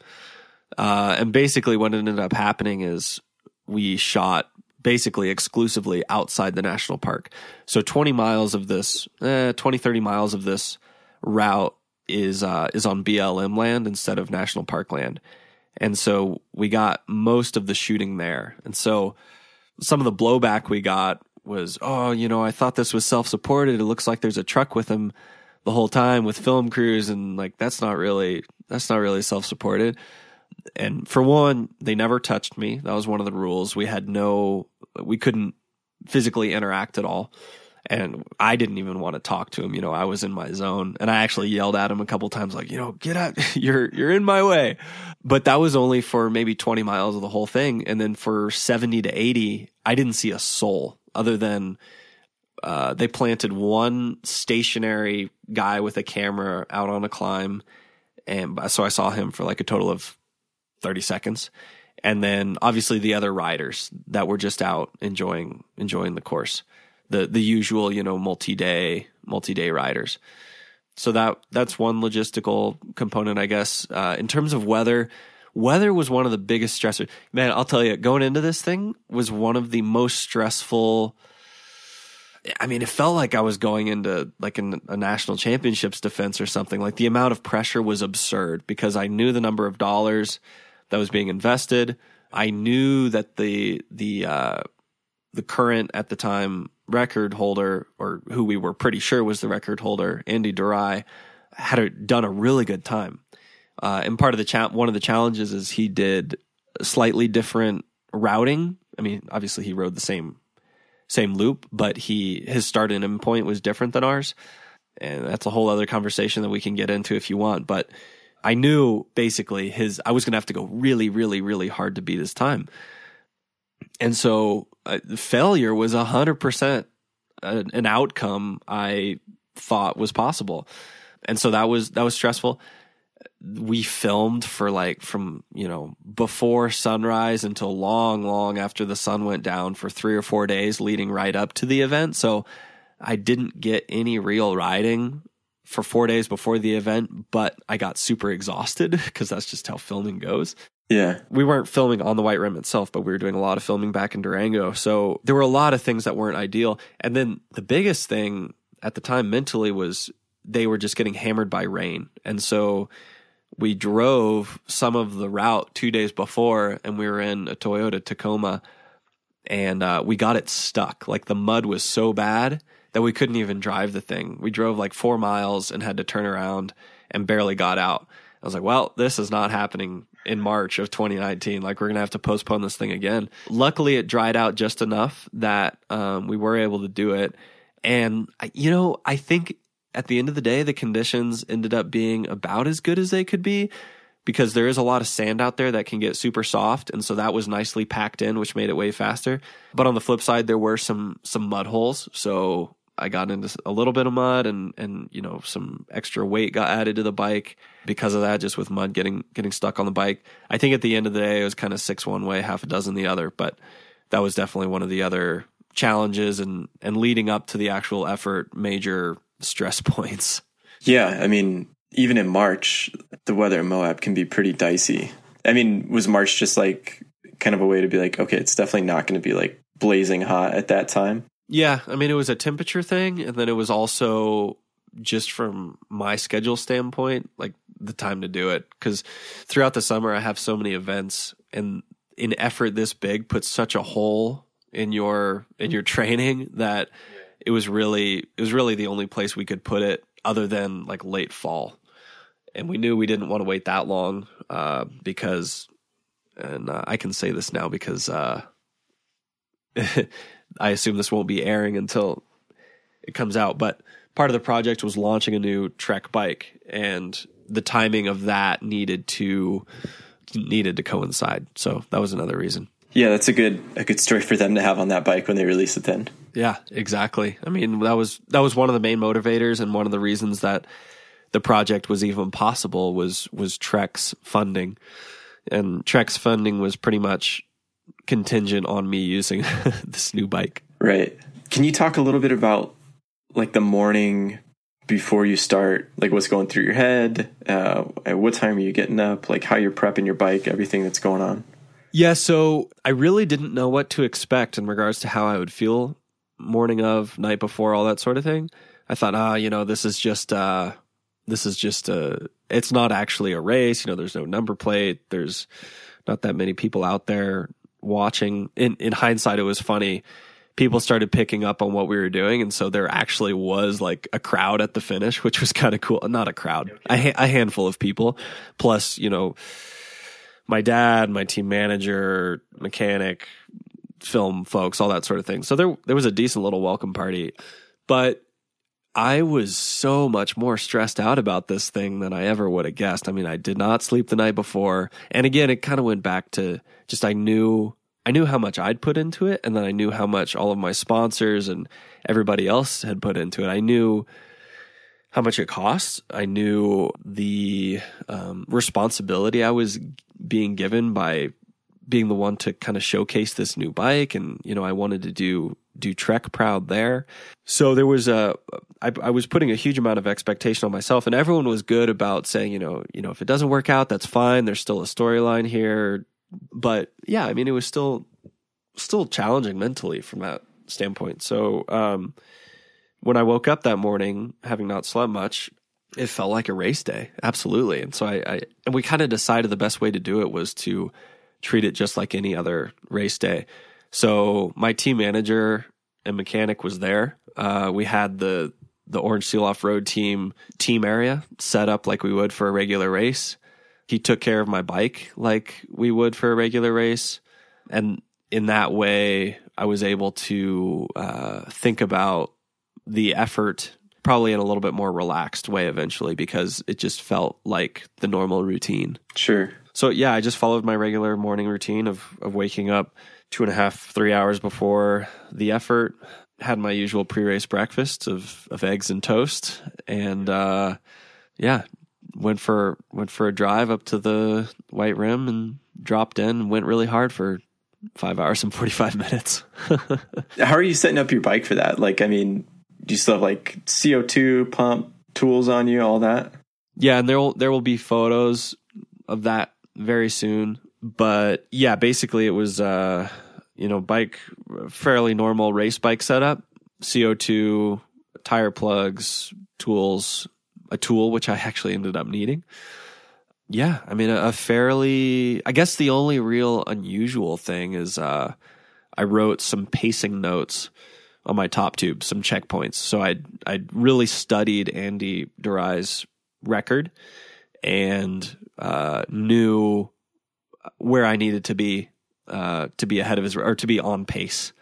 Uh, and basically what ended up happening is we shot basically exclusively outside the national park. So twenty miles of this, eh, twenty, thirty miles of this route is, uh, is on B L M land instead of national park land. And so we got most of the shooting there. And so some of the blowback we got was, oh, you know, I thought this was self-supported. It looks like there's a truck with him the whole time with film crews. And like, that's not really, that's not really self-supported. And for one, they never touched me. That was one of the rules. We had no, we couldn't physically interact at all. And I didn't even want to talk to him. You know, I was in my zone, and I actually yelled at him a couple times, like, you know, get out, you're, you're in my way. But that was only for maybe twenty miles of the whole thing. And then for seventy to eighty, I didn't see a soul other than, uh, they planted one stationary guy with a camera out on a climb. And so I saw him for like a total of thirty seconds. And then obviously the other riders that were just out enjoying, enjoying the course, the, the usual, you know, multi-day, multi-day riders. So that, that's one logistical component, I guess. Uh, in terms of weather, weather was one of the biggest stressors. Man, I'll tell you, going into this thing was one of the most stressful. I mean, it felt like I was going into like an, a national championships defense or something. Like the amount of pressure was absurd because I knew the number of dollars that was being invested. I knew that the the uh, the current at the time record holder, or who we were pretty sure was the record holder, Andy Durai, had a, done a really good time. Uh, and part of the cha- one of the challenges is he did slightly different routing. I mean, obviously he rode the same. Same loop, but he his start and end point was different than ours. And that's a whole other conversation that we can get into if you want. But I knew basically his I was going to have to go really, really, really hard to beat his time. And so uh, failure was one hundred percent an, an outcome I thought was possible. And so that was that was stressful. We filmed for like from, you know, before sunrise until long, long after the sun went down for three or four days leading right up to the event. So I didn't get any real riding for four days before the event, but I got super exhausted because that's just how filming goes. Yeah. We weren't filming on the White Rim itself, but we were doing a lot of filming back in Durango. So there were a lot of things that weren't ideal. And then the biggest thing at the time mentally was they were just getting hammered by rain. And so we drove some of the route two days before, and we were in a Toyota Tacoma, and uh, we got it stuck. Like the mud was so bad that we couldn't even drive the thing. We drove like four miles and had to turn around and barely got out. I was like, well, this is not happening in March of twenty nineteen. Like we're going to have to postpone this thing again. Luckily, it dried out just enough that um, we were able to do it. And, you know, I think at the end of the day, the conditions ended up being about as good as they could be because there is a lot of sand out there that can get super soft. And so that was nicely packed in, which made it way faster. But on the flip side, there were some some mud holes. So I got into a little bit of mud and, and you know, some extra weight got added to the bike because of that, just with mud getting getting stuck on the bike. I think at the end of the day, it was kind of six one way, half a dozen the other. But that was definitely one of the other challenges and, and leading up to the actual effort, major stress points. Yeah, I mean, even in March, the weather in Moab can be pretty dicey. I mean, was March just like kind of a way to be like, okay, it's definitely not going to be like blazing hot at that time? Yeah, I mean, it was a temperature thing. And then it was also just from my schedule standpoint, like the time to do it. Because throughout the summer, I have so many events, and an effort this big puts such a hole in your in your training that It was really it was really the only place we could put it other than like late fall. And we knew we didn't want to wait that long uh, because, and uh, I can say this now because uh, I assume this won't be airing until it comes out, but part of the project was launching a new Trek bike, and the timing of that needed to needed to coincide. So that was another reason. Yeah, that's a good a good story for them to have on that bike when they release it then. Yeah, exactly. I mean, that was that was one of the main motivators, and one of the reasons that the project was even possible was was Trek's funding. And Trek's funding was pretty much contingent on me using this new bike. Right. Can you talk a little bit about like the morning before you start, like what's going through your head? Uh, at what time are you getting up? Like how you're prepping your bike, everything that's going on? Yeah, so I really didn't know what to expect in regards to how I would feel morning of, night before, all that sort of thing. I thought, ah, oh, you know, this is just, uh, this is just a, it's not actually a race. You know, there's no number plate. There's not that many people out there watching. In, in hindsight, it was funny. People started picking up on what we were doing. And so there actually was like a crowd at the finish, which was kind of cool. Not a crowd, okay. a, a handful of people, plus, you know, my dad, my team manager, mechanic, film folks, all that sort of thing. So there there was a decent little welcome party. But I was so much more stressed out about this thing than I ever would have guessed. I mean, I did not sleep the night before. And again, it kind of went back to just I knew I knew how much I'd put into it, and then I knew how much all of my sponsors and everybody else had put into it. I knew how much it costs. I knew the um, responsibility I was being given by being the one to kind of showcase this new bike. And, you know, I wanted to do do Trek proud there. So there was a, I, I was putting a huge amount of expectation on myself, and everyone was good about saying, you know, you know, if it doesn't work out, that's fine. There's still a storyline here. But yeah, I mean, it was still, still challenging mentally from that standpoint. So, um, when I woke up that morning, having not slept much, it felt like a race day. Absolutely. And so I, I and we kind of decided the best way to do it was to treat it just like any other race day. So my team manager and mechanic was there. Uh, we had the, the Orange Seal Off-Road team team area set up like we would for a regular race. He took care of my bike like we would for a regular race. And in that way, I was able to uh, think about the effort probably in a little bit more relaxed way eventually, because it just felt like the normal routine. Sure. So yeah, I just followed my regular morning routine of, of waking up two and a half, three hours before the effort, had my usual pre-race breakfast of, of eggs and toast. And, uh, yeah, went for, went for a drive up to the White Rim and dropped in and went really hard for five hours and forty-five minutes. How are you setting up your bike for that? Like, I mean, do you still have like C O two pump tools on you, all that? Yeah, and there will there will be photos of that very soon. But yeah, basically it was uh, you know, bike, fairly normal race bike setup, C O two, tire plugs, tools, a tool which I actually ended up needing. Yeah, I mean a, a fairly I guess the only real unusual thing is uh, I wrote some pacing notes on my top tube, some checkpoints. So I I really studied Andy Durai's record and uh, knew where I needed to be uh, to be ahead of his or to be on pace.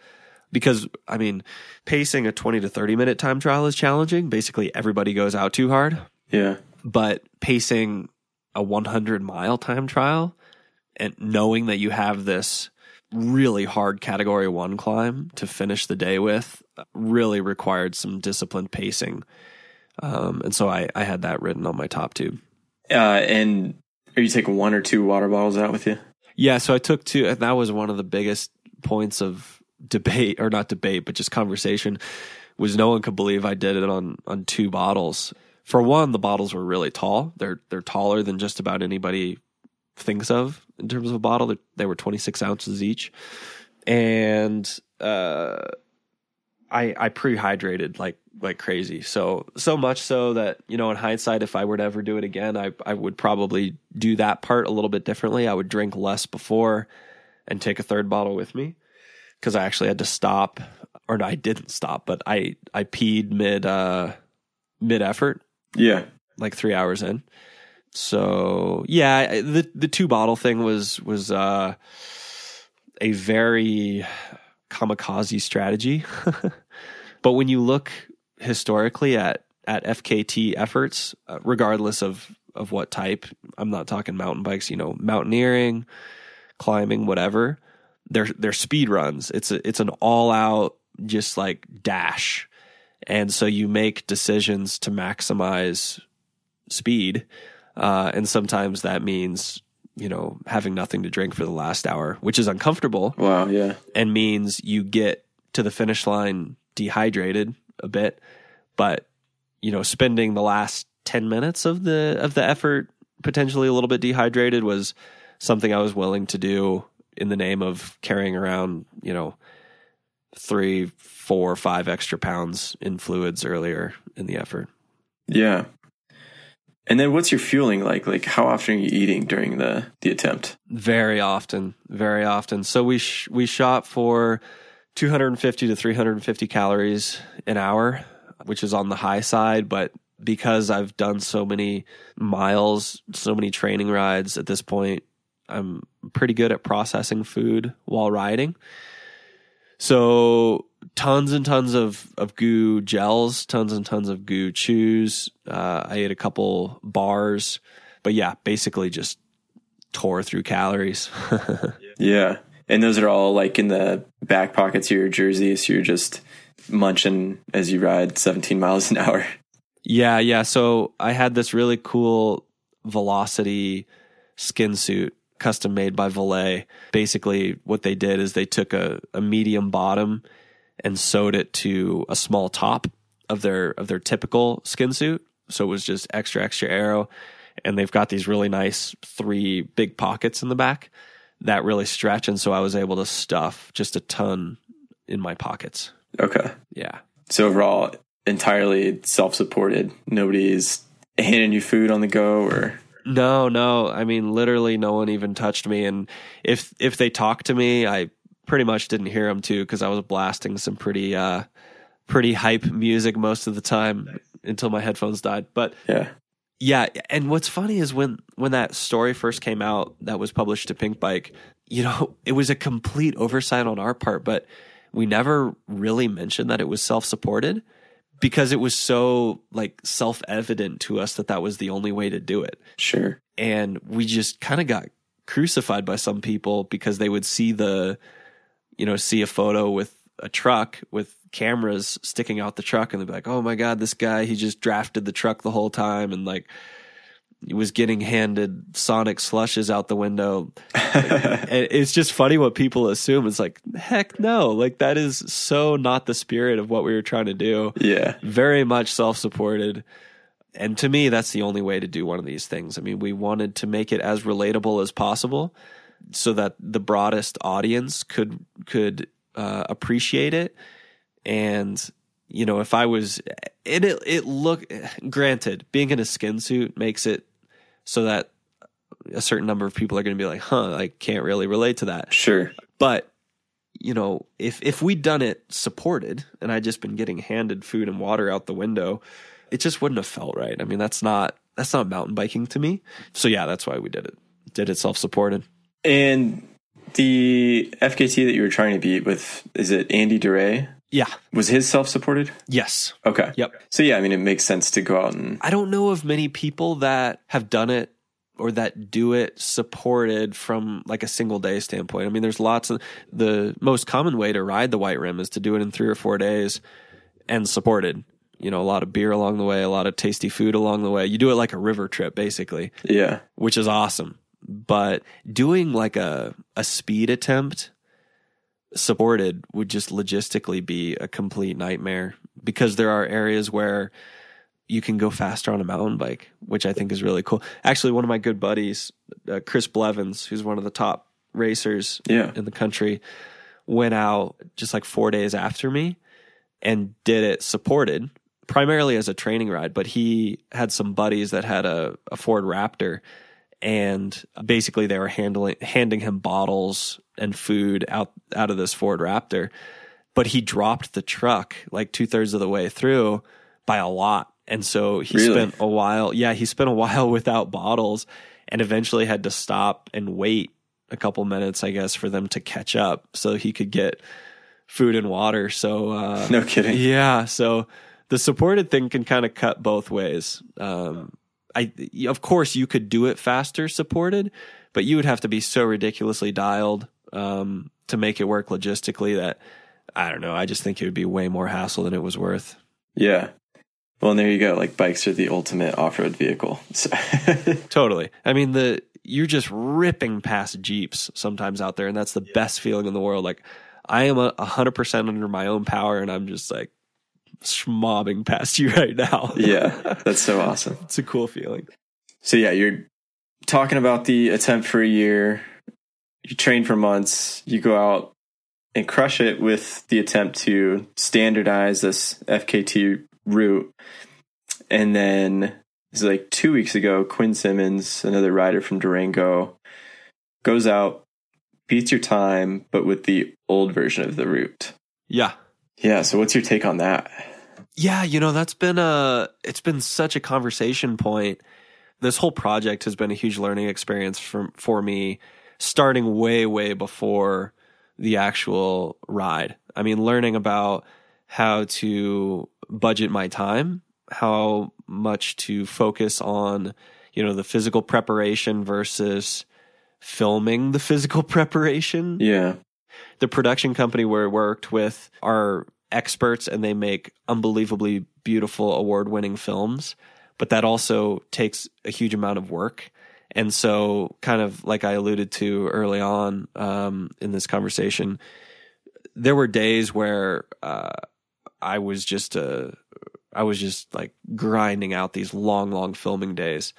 Because I mean, pacing a twenty to thirty minute time trial is challenging. Basically, everybody goes out too hard. Yeah. But pacing a one hundred mile time trial and knowing that you have this really hard category one climb to finish the day with really required some disciplined pacing. Um, and so I, I had that written on my top tube. Uh, and are you taking one or two water bottles out with you? Yeah. So I took two, and that was one of the biggest points of debate, or not debate, but just conversation, was no one could believe I did it on, on two bottles. For one, the bottles were really tall. They're, they're taller than just about anybody thinks of in terms of a bottle. They were twenty-six ounces each, and uh i i pre-hydrated like like crazy, so so much so that, you know, in hindsight, if I were to ever do it again, i i would probably do that part a little bit differently. I would drink less before and take a third bottle with me, because I actually had to stop, or no, I didn't stop, but i i peed mid uh mid effort, yeah, like three hours in. So yeah, the the two bottle thing was was uh, a very kamikaze strategy. But when you look historically at at F K T efforts, uh, regardless of of what type, I'm not talking mountain bikes, you know, mountaineering, climbing, whatever, they're they're speed runs. It's a, it's an all out just like dash. And so you make decisions to maximize speed. Uh, and sometimes that means, you know, having nothing to drink for the last hour, which is uncomfortable. Wow, yeah. And means you get to the finish line dehydrated a bit. But, you know, spending the last ten minutes of the of the effort potentially a little bit dehydrated was something I was willing to do in the name of carrying around, you know, three, four, five extra pounds in fluids earlier in the effort. Yeah. And then what's your fueling like? Like how often are you eating during the, the attempt? Very often, very often. So we, sh- we shot for two hundred fifty to three hundred fifty calories an hour, which is on the high side. But because I've done so many miles, so many training rides at this point, I'm pretty good at processing food while riding. So tons and tons of, of goo gels, tons and tons of goo chews. Uh, I ate a couple bars, but yeah, basically just tore through calories. Yeah. And those are all like in the back pockets of your jersey. So you're just munching as you ride seventeen miles an hour. Yeah. Yeah. So I had this really cool Velocity skin suit, custom made by Valet. Basically what they did is they took a, a medium bottom and sewed it to a small top of their of their typical skin suit. So it was just extra, extra aero. And they've got these really nice three big pockets in the back that really stretch. And so I was able to stuff just a ton in my pockets. Okay. Yeah. So overall, entirely self-supported. Nobody's handing you food on the go or... No, no. I mean, literally no one even touched me. And if if they talked to me, I pretty much didn't hear them too, because I was blasting some pretty uh, pretty hype music most of the time. Nice. Until my headphones died. But yeah. Yeah. And what's funny is when, when that story first came out that was published to Pink Bike, you know, it was a complete oversight on our part, but we never really mentioned that it was self-supported, because it was so like self-evident to us that that was the only way to do it. Sure. And we just kind of got crucified by some people because they would see the, you know, see a photo with a truck with cameras sticking out the truck, and they'd be like, oh my God, this guy, he just drafted the truck the whole time. And like, he was getting handed sonic slushes out the window. And it's just funny what people assume. It's like, heck no. Like that is so not the spirit of what we were trying to do. Yeah. Very much self-supported. And to me, that's the only way to do one of these things. I mean, we wanted to make it as relatable as possible so that the broadest audience could, could uh, appreciate it. And you know, if I was, it, it, it look, granted, being in a skin suit makes it so that a certain number of people are going to be like, huh, I can't really relate to that. Sure. But, you know, if, if we'd done it supported and I'd just been getting handed food and water out the window, it just wouldn't have felt right. I mean, that's not, that's not mountain biking to me. So yeah, that's why we did it, did it self-supported. And the F K T that you were trying to beat with, is it Andy Durai? Yeah. Was his self-supported? Yes. Okay. Yep. So yeah, I mean, it makes sense to go out and... I don't know of many people that have done it or that do it supported from like a single day standpoint. I mean, there's lots of... The most common way to ride the White Rim is to do it in three or four days and supported. You know, a lot of beer along the way, a lot of tasty food along the way. You do it like a river trip, basically. Yeah. Which is awesome. But doing like a, a speed attempt... supported would just logistically be a complete nightmare, because there are areas where you can go faster on a mountain bike, which I think is really cool. Actually, one of my good buddies, uh, Chris Blevins, who's one of the top racers yeah. in the country, went out just like four days after me and did it supported, primarily as a training ride. But he had some buddies that had a, a Ford Raptor, and basically they were handling handing him bottles and food out, out of this Ford Raptor, but he dropped the truck like two thirds of the way through by a lot. And so he really? spent a while. Yeah. He spent a while without bottles and eventually had to stop and wait a couple minutes, I guess, for them to catch up so he could get food and water. So uh, no kidding. Yeah. So the supported thing can kind of cut both ways. Um, I of course you could do it faster supported, but you would have to be so ridiculously dialed um, to make it work logistically that I don't know. I just think it would be way more hassle than it was worth. Yeah. Well, and there you go. Like bikes are the ultimate off-road vehicle. So. Totally. I mean, the you're just ripping past Jeeps sometimes out there, and that's the yeah. best feeling in the world. Like I am a hundred percent under my own power, and I'm just like schmobbing past you right now. Yeah, that's so awesome. It's a cool feeling. So yeah, you're talking about the attempt for a year. You train for months. You go out and crush it with the attempt to standardize this F K T route. And then it's like two weeks ago, Quinn Simmons, another rider from Durango, goes out, beats your time, but with the old version of the route. Yeah. Yeah. So what's your take on that? Yeah. You know, that's been a, it's been such a conversation point. This whole project has been a huge learning experience for, for me, starting way, way before the actual ride. I mean, learning about how to budget my time, how much to focus on, you know, the physical preparation versus filming the physical preparation. Yeah. The production company we worked with are experts and they make unbelievably beautiful award-winning films, but that also takes a huge amount of work. And so kind of like I alluded to early on um, in this conversation, there were days where uh, I was just a, I was just like grinding out these long, long filming days,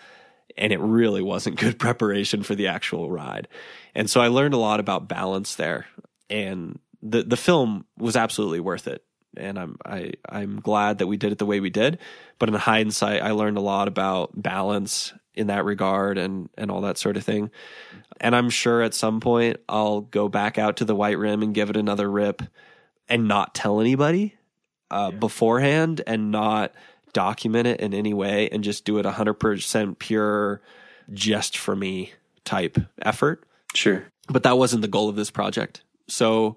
and it really wasn't good preparation for the actual ride. And so I learned a lot about balance there, and the the film was absolutely worth it. And I'm I I'm glad that we did it the way we did. But in hindsight, I learned a lot about balance in that regard and and all that sort of thing. And I'm sure at some point I'll go back out to the White Rim and give it another rip and not tell anybody uh, yeah. beforehand and not document it in any way and just do it one hundred percent pure just for me type effort. Sure. But that wasn't the goal of this project. So,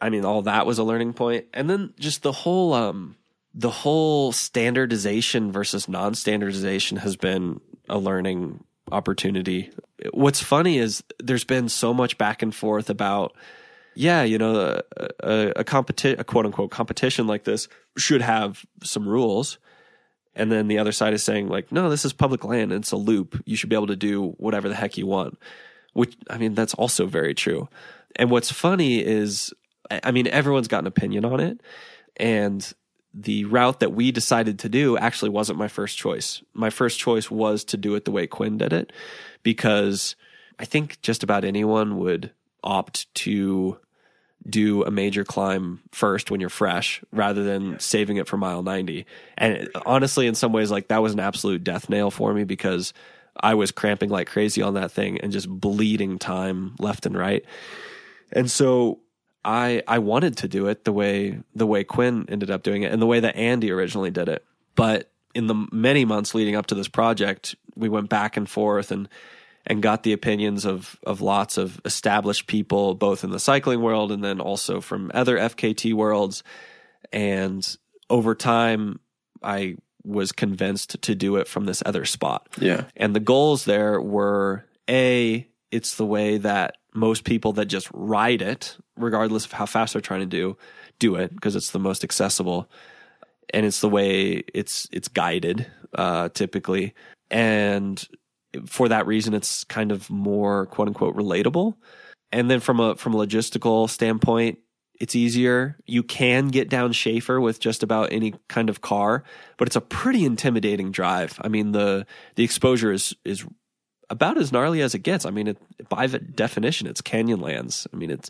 I mean, all that was a learning point. And then just the whole um, the whole standardization versus non-standardization has been a learning opportunity. What's funny is there's been so much back and forth about, yeah, you know, a, a, a, competi- a quote-unquote competition like this should have some rules. And then the other side is saying like, no, this is public land. It's a loop. You should be able to do whatever the heck you want, which, I mean, that's also very true. And what's funny is, I mean, everyone's got an opinion on it. And the route that we decided to do actually wasn't my first choice. My first choice was to do it the way Quinn did it, because I think just about anyone would opt to do a major climb first when you're fresh rather than yeah. saving it for mile ninety. And it, honestly, in some ways, like that was an absolute death nail for me, because I was cramping like crazy on that thing and just bleeding time left and right. And so I I wanted to do it the way the way Quinn ended up doing it and the way that Andy originally did it. But in the many months leading up to this project, we went back and forth and and got the opinions of of lots of established people, both in the cycling world and then also from other F K T worlds. And over time, I was convinced to do it from this other spot. Yeah. And the goals there were, A, it's the way that most people that just ride it, regardless of how fast they're trying to do, do it, because it's the most accessible, and it's the way it's it's guided uh, typically, and for that reason, it's kind of more quote unquote relatable. And then from a from a logistical standpoint, it's easier. You can get down Schaefer with just about any kind of car, but it's a pretty intimidating drive. I mean, the the exposure is is. about as gnarly as it gets. I mean, it, by definition, it's Canyonlands. I mean, it's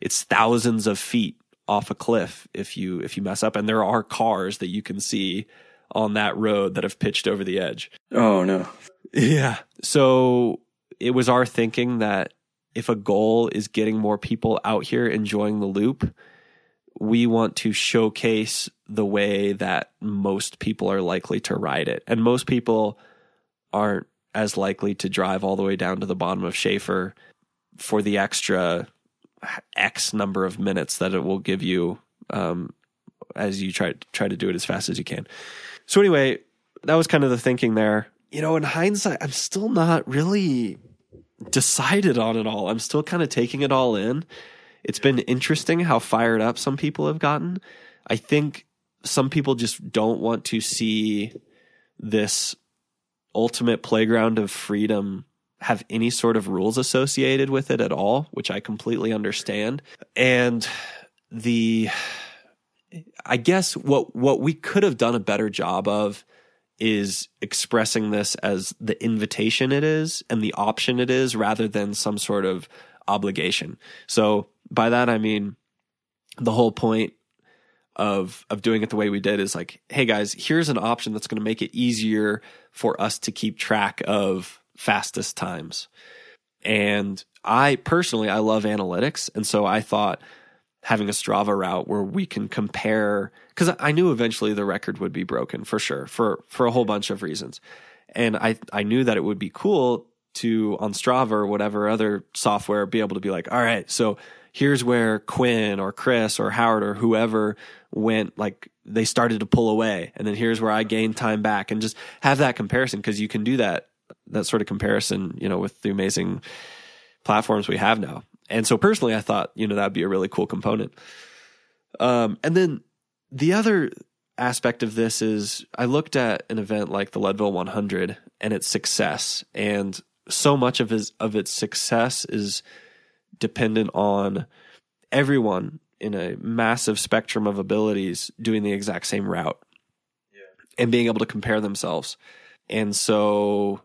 it's thousands of feet off a cliff if you if you mess up, and there are cars that you can see on that road that have pitched over the edge. Oh no! Yeah. So it was our thinking that if a goal is getting more people out here enjoying the loop, we want to showcase the way that most people are likely to ride it, and most people aren't as likely to drive all the way down to the bottom of Schaefer for the extra X number of minutes that it will give you um, as you try, try to do it as fast as you can. So anyway, that was kind of the thinking there. You know, in hindsight, I'm still not really decided on it all. I'm still kind of taking it all in. It's been interesting how fired up some people have gotten. I think some people just don't want to see this ultimate playground of freedom have any sort of rules associated with it at all, which I completely understand. And the, I guess what, what we could have done a better job of is expressing this as the invitation it is and the option it is, rather than some sort of obligation. So by that, I mean, the whole point of of doing it the way we did is like, hey guys, here's an option that's going to make it easier for us to keep track of fastest times. And I personally, I love analytics. And so I thought having a Strava route where we can compare, because I knew eventually the record would be broken for sure, for, for a whole bunch of reasons. And I, I knew that it would be cool to, on Strava or whatever other software, be able to be like, all right, so here's where Quinn or Chris or Howard or whoever went, like they started to pull away. And then here's where I gained time back, and just have that comparison. Cause you can do that, that sort of comparison, you know, with the amazing platforms we have now. And so personally, I thought, you know, that'd be a really cool component. Um, and then the other aspect of this is I looked at an event like the Leadville one hundred and its success. And so much of his, of its success is dependent on everyone in a massive spectrum of abilities doing the exact same route, yeah, and being able to compare themselves. And so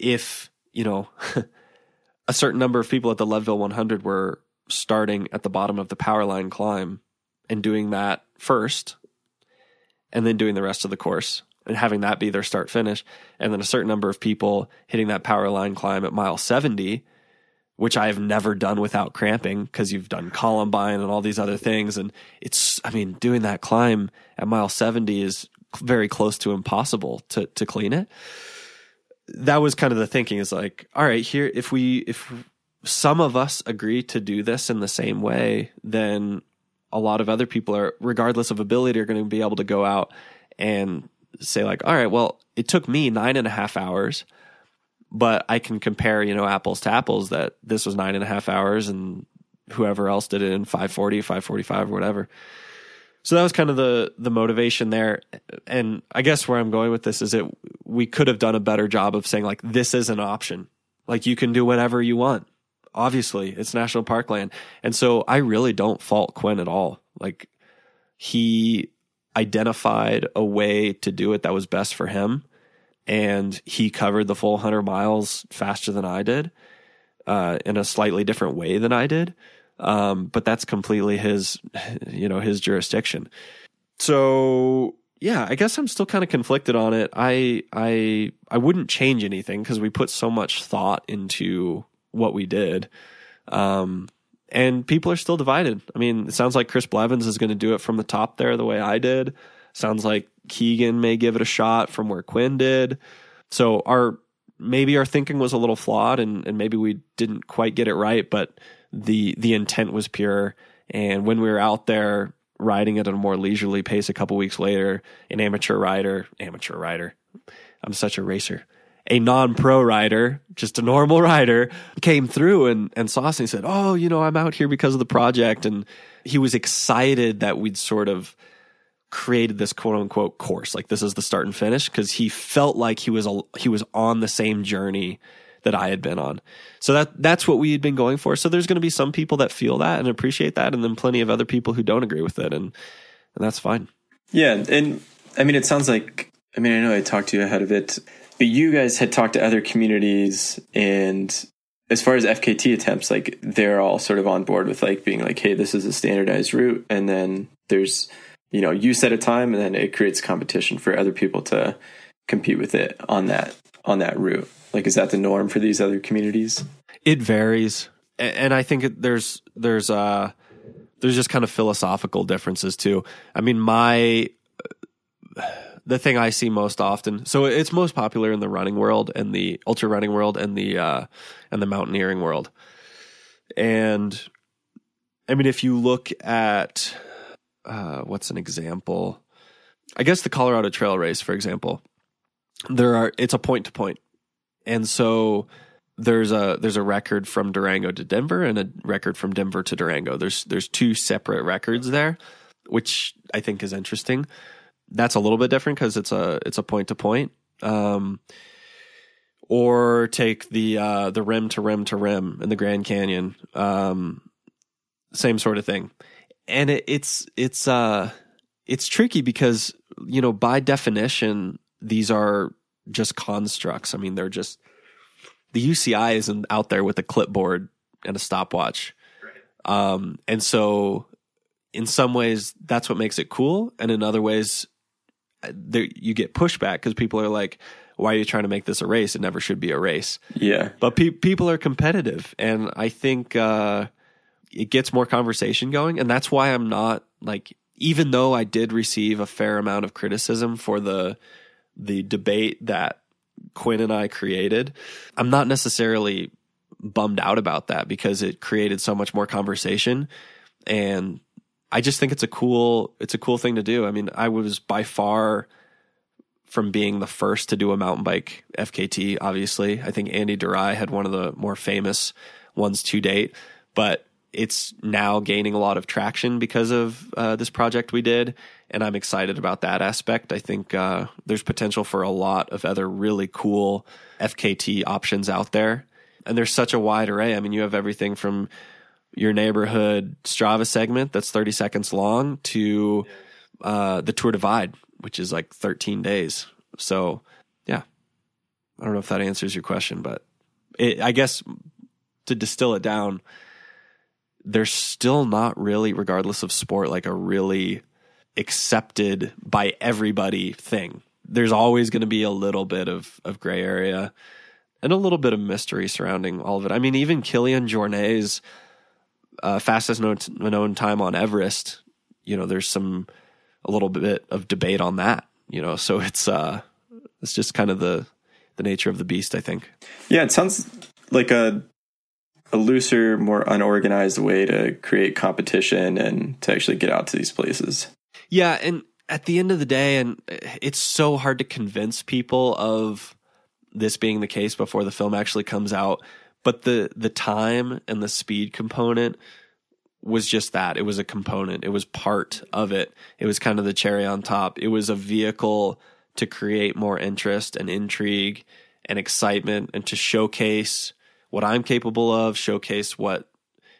if, you know, a certain number of people at the Leadville one hundred were starting at the bottom of the power line climb and doing that first, and then doing the rest of the course and having that be their start finish. And then a certain number of people hitting that power line climb at mile seventy, which I have never done without cramping, because you've done Columbine and all these other things. And it's, I mean, doing that climb at mile seventy is very close to impossible to, to clean it. That was kind of the thinking, is like, all right, here, if we, if some of us agree to do this in the same way, then a lot of other people are, regardless of ability, are going to be able to go out and say like, all right, well, it took me nine and a half hours, but I can compare, you know, apples to apples, that this was nine and a half hours and whoever else did it in five forty, five forty-five or whatever. So that was kind of the the motivation there. And I guess where I'm going with this is, it, we could have done a better job of saying like, this is an option. Like, you can do whatever you want. Obviously, it's national park land. And so I really don't fault Quinn at all. Like, he identified a way to do it that was best for him. And he covered the full one hundred miles faster than I did, uh, in a slightly different way than I did. Um, but that's completely his, you know, his jurisdiction. So yeah, I guess I'm still kind of conflicted on it. I, I, I wouldn't change anything, because we put so much thought into what we did. Um, and people are still divided. I mean, it sounds like Chris Blevins is going to do it from the top there the way I did. Sounds like Keegan may give it a shot from where Quinn did. So our, maybe our thinking was a little flawed, and, and maybe we didn't quite get it right, but the the intent was pure. And when we were out there riding it at a more leisurely pace a couple weeks later, an amateur rider, amateur rider, I'm such a racer, a non-pro rider, just a normal rider, came through and, and saw us and said, oh, you know, I'm out here because of the project. And he was excited that we'd sort of created this quote unquote course. Like, this is the start and finish, because he felt like he was a, he was on the same journey that I had been on. So that that's what we had been going for. So there's going to be some people that feel that and appreciate that, and then plenty of other people who don't agree with it, and and that's fine. Yeah, and I mean, it sounds like, I mean, I know I talked to you ahead of it, but you guys had talked to other communities, and as far as F K T attempts, like, they're all sort of on board with like being like, hey, this is a standardized route, and then there's, you know, you set a time, and then it creates competition for other people to compete with it on that on that route. Like, is that the norm for these other communities? It varies. And I think it, there's, there's, uh, there's just kind of philosophical differences too. I mean, my, the thing I see most often, so it's most popular in the running world and the ultra running world and the, uh, and the mountaineering world. And I mean, if you look at uh, what's an example, I guess the Colorado Trail Race, for example, there are it's a point to point. And so there's a there's a record from Durango to Denver and a record from Denver to Durango. There's there's two separate records there, which I think is interesting. That's a little bit different because it's a it's a point to point. Um, or take the uh, the rim to rim to rim in the Grand Canyon, um, same sort of thing. And it, it's it's uh it's tricky because, you know, by definition these are just constructs. I mean, they're just the U C I isn't out there with a clipboard and a stopwatch, right. um, and so in some ways that's what makes it cool, and in other ways there you get pushback because people are like, why are you trying to make this a race? It never should be a race. Yeah. But pe- people are competitive, and I think uh, it gets more conversation going, and that's why I'm not like, even though I did receive a fair amount of criticism for the the debate that Quinn and I created, I'm not necessarily bummed out about that because it created so much more conversation, and I just think it's a cool it's a cool thing to do. I mean, I was by far from being the first to do a mountain bike F K T, obviously. I think Andy Durai had one of the more famous ones to date, but it's now gaining a lot of traction because of uh, this project we did, and I'm excited about that aspect. I think uh, there's potential for a lot of other really cool F K T options out there, and there's such a wide array. I mean, you have everything from your neighborhood Strava segment that's thirty seconds long to uh, the Tour Divide, which is like thirteen days. So, yeah, I don't know if that answers your question, but it, I guess to distill it down, there's still not really, regardless of sport, like a really accepted by everybody thing. There's always going to be a little bit of, of gray area and a little bit of mystery surrounding all of it. I mean, even Kilian Jornay's uh, fastest known, t- known time on Everest, you know, there's some a little bit of debate on that, you know, so it's uh, it's just kind of the the nature of the beast, I think. Yeah, it sounds like a a looser, more unorganized way to create competition and to actually get out to these places. Yeah. And at the end of the day, and it's so hard to convince people of this being the case before the film actually comes out, but the, the time and the speed component was just that. It was a component. It was part of it. It was kind of the cherry on top. It was a vehicle to create more interest and intrigue and excitement and to showcase what I'm capable of, showcase what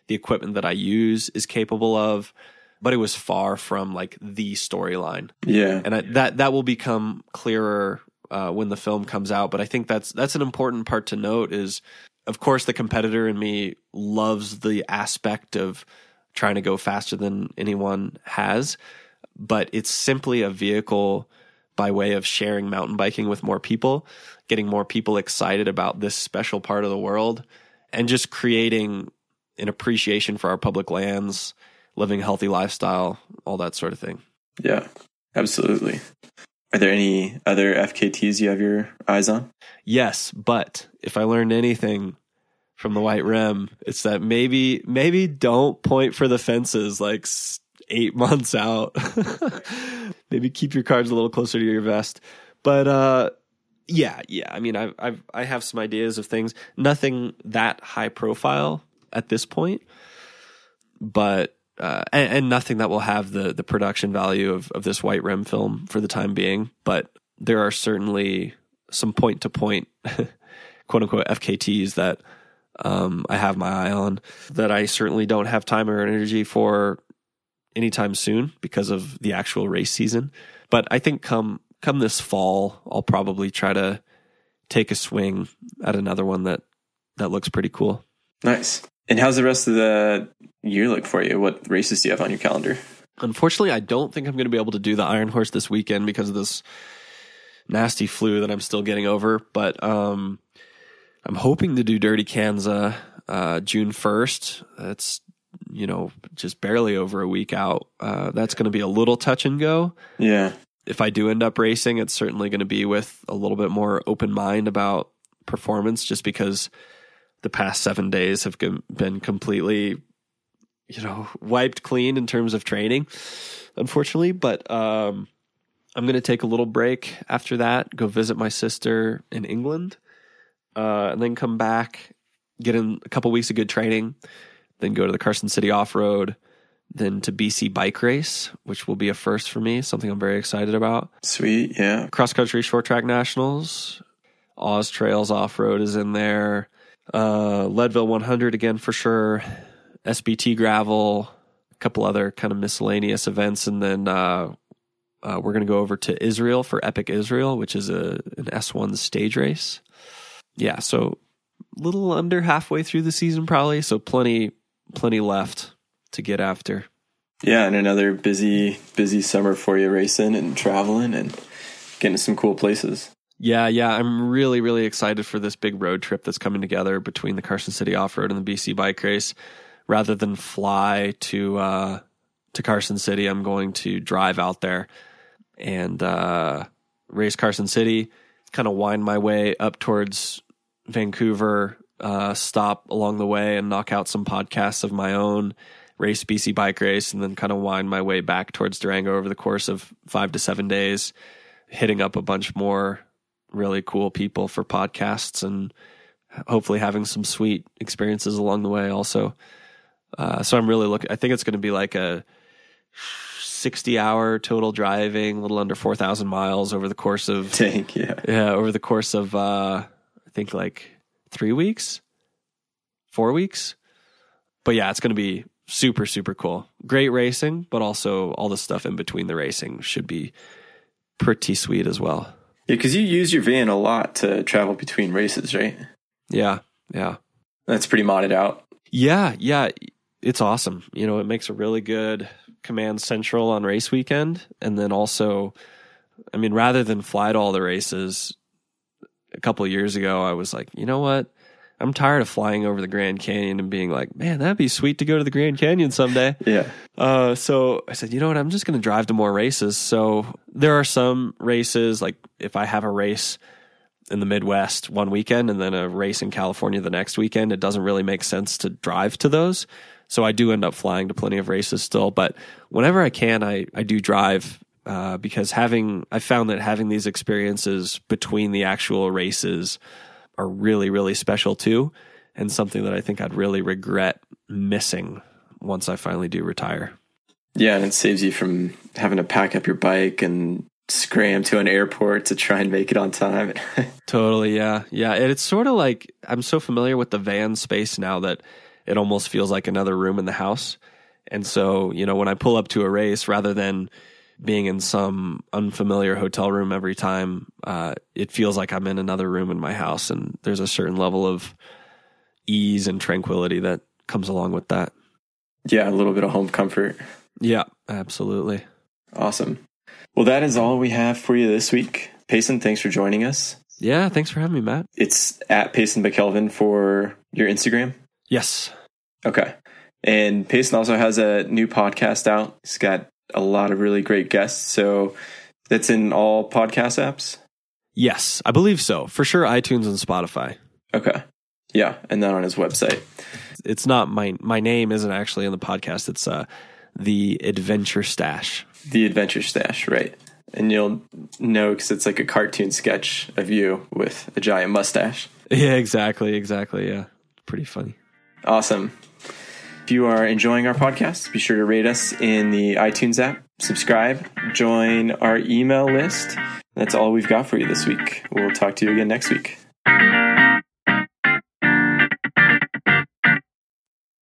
the equipment that I use is capable of, but it was far from like the storyline. Yeah, and I, that that will become clearer uh, when the film comes out. But I think that's that's an important part to note. Is of course the competitor in me loves the aspect of trying to go faster than anyone has, but it's simply a vehicle by way of sharing mountain biking with more people, getting more people excited about this special part of the world, and just creating an appreciation for our public lands, living a healthy lifestyle, all that sort of thing. Yeah, absolutely. Are there any other F K Ts you have your eyes on? Yes, but if I learned anything from the White Rim, it's that maybe maybe don't point for the fences like eight months out. Maybe keep your cards a little closer to your vest. But uh, yeah, yeah. I mean, I've, I've I have some ideas of things. Nothing that high profile at this point, but uh, and, and nothing that will have the the production value of of this White Rim film for the time being. But there are certainly some point to point, quote unquote, F K Ts that um, I have my eye on that I certainly don't have time or energy for anytime soon because of the actual race season. But I think come come this fall, I'll probably try to take a swing at another one that, that looks pretty cool. Nice. And how's the rest of the year look for you? What races do you have on your calendar? Unfortunately, I don't think I'm going to be able to do the Iron Horse this weekend because of this nasty flu that I'm still getting over. But um, I'm hoping to do Dirty Kansas uh, June first. It's you know, just barely over a week out. Uh, that's going to be a little touch and go. Yeah. If I do end up racing, it's certainly going to be with a little bit more open mind about performance, just because the past seven days have been completely you know, wiped clean in terms of training, unfortunately. But um, I'm going to take a little break after that, go visit my sister in England, uh, and then come back, get in a couple weeks of good training, then go to the Carson City Off-Road, then to B C Bike Race, which will be a first for me, something I'm very excited about. Sweet, yeah. Cross-country short track nationals, Oz Trails Off-Road is in there, uh, Leadville one hundred again for sure, S B T Gravel, a couple other kind of miscellaneous events, and then uh, uh, we're going to go over to Israel for Epic Israel, which is a an S one stage race. Yeah, so a little under halfway through the season probably, so plenty, plenty left to get after. Yeah, and another busy, busy summer for you, racing and traveling and getting to some cool places. Yeah, yeah, I'm really, really excited for this big road trip that's coming together between the Carson City Off-Road and the B C Bike Race. Rather than fly to uh, to Carson City, I'm going to drive out there and uh, race Carson City, kind of wind my way up towards Vancouver, uh, stop along the way and knock out some podcasts of my own, race B C Bike Race, and then kind of wind my way back towards Durango over the course of five to seven days, hitting up a bunch more really cool people for podcasts and hopefully having some sweet experiences along the way also. Uh, so I'm really looking, I think it's going to be like a sixty hour total driving, a little under four thousand miles over the course of, Tank, yeah. yeah, over the course of, uh, I think like three weeks, four weeks, but yeah, it's going to be super, super cool. Great racing, but also all the stuff in between the racing should be pretty sweet as well. Yeah, because you use your van a lot to travel between races, right? Yeah, yeah. That's pretty modded out. Yeah, yeah. It's awesome. You know, it makes a really good command central on race weekend. And then also, I mean, rather than fly to all the races, a couple of years ago, I was like, you know what? I'm tired of flying over the Grand Canyon and being like, man, that'd be sweet to go to the Grand Canyon someday. Yeah. Uh, so I said, you know what? I'm just going to drive to more races. So there are some races, like if I have a race in the Midwest one weekend and then a race in California the next weekend, it doesn't really make sense to drive to those. So I do end up flying to plenty of races still. But whenever I can, I, I do drive uh, because having I found that having these experiences between the actual races are really, really special too, and something that I think I'd really regret missing once I finally do retire. Yeah, and it saves you from having to pack up your bike and scram to an airport to try and make it on time. Totally, yeah. Yeah, and it's sort of like, I'm so familiar with the van space now that it almost feels like another room in the house. And so, you know, when I pull up to a race, rather than being in some unfamiliar hotel room every time, uh, it feels like I'm in another room in my house, and there's a certain level of ease and tranquility that comes along with that. Yeah, a little bit of home comfort. Yeah, absolutely. Awesome. Well, that is all we have for you this week. Payson, thanks for joining us. Yeah, thanks for having me, Matt. It's at Payson McElvin for your Instagram? Yes. Okay. And Payson also has a new podcast out. He's got a lot of really great guests. So that's in all podcast apps? Yes, I believe so. For sure, iTunes and Spotify. Okay. Yeah, and then on his website. It's not my my name isn't actually in the podcast. It's uh, The Adventure Stash. The Adventure Stash, right. And you'll know because it's like a cartoon sketch of you with a giant mustache. Yeah, exactly, exactly. Yeah, pretty funny. Awesome. If you are enjoying our podcast, be sure to rate us in the iTunes app, subscribe, join our email list. That's all we've got for you this week. We'll talk to you again next week.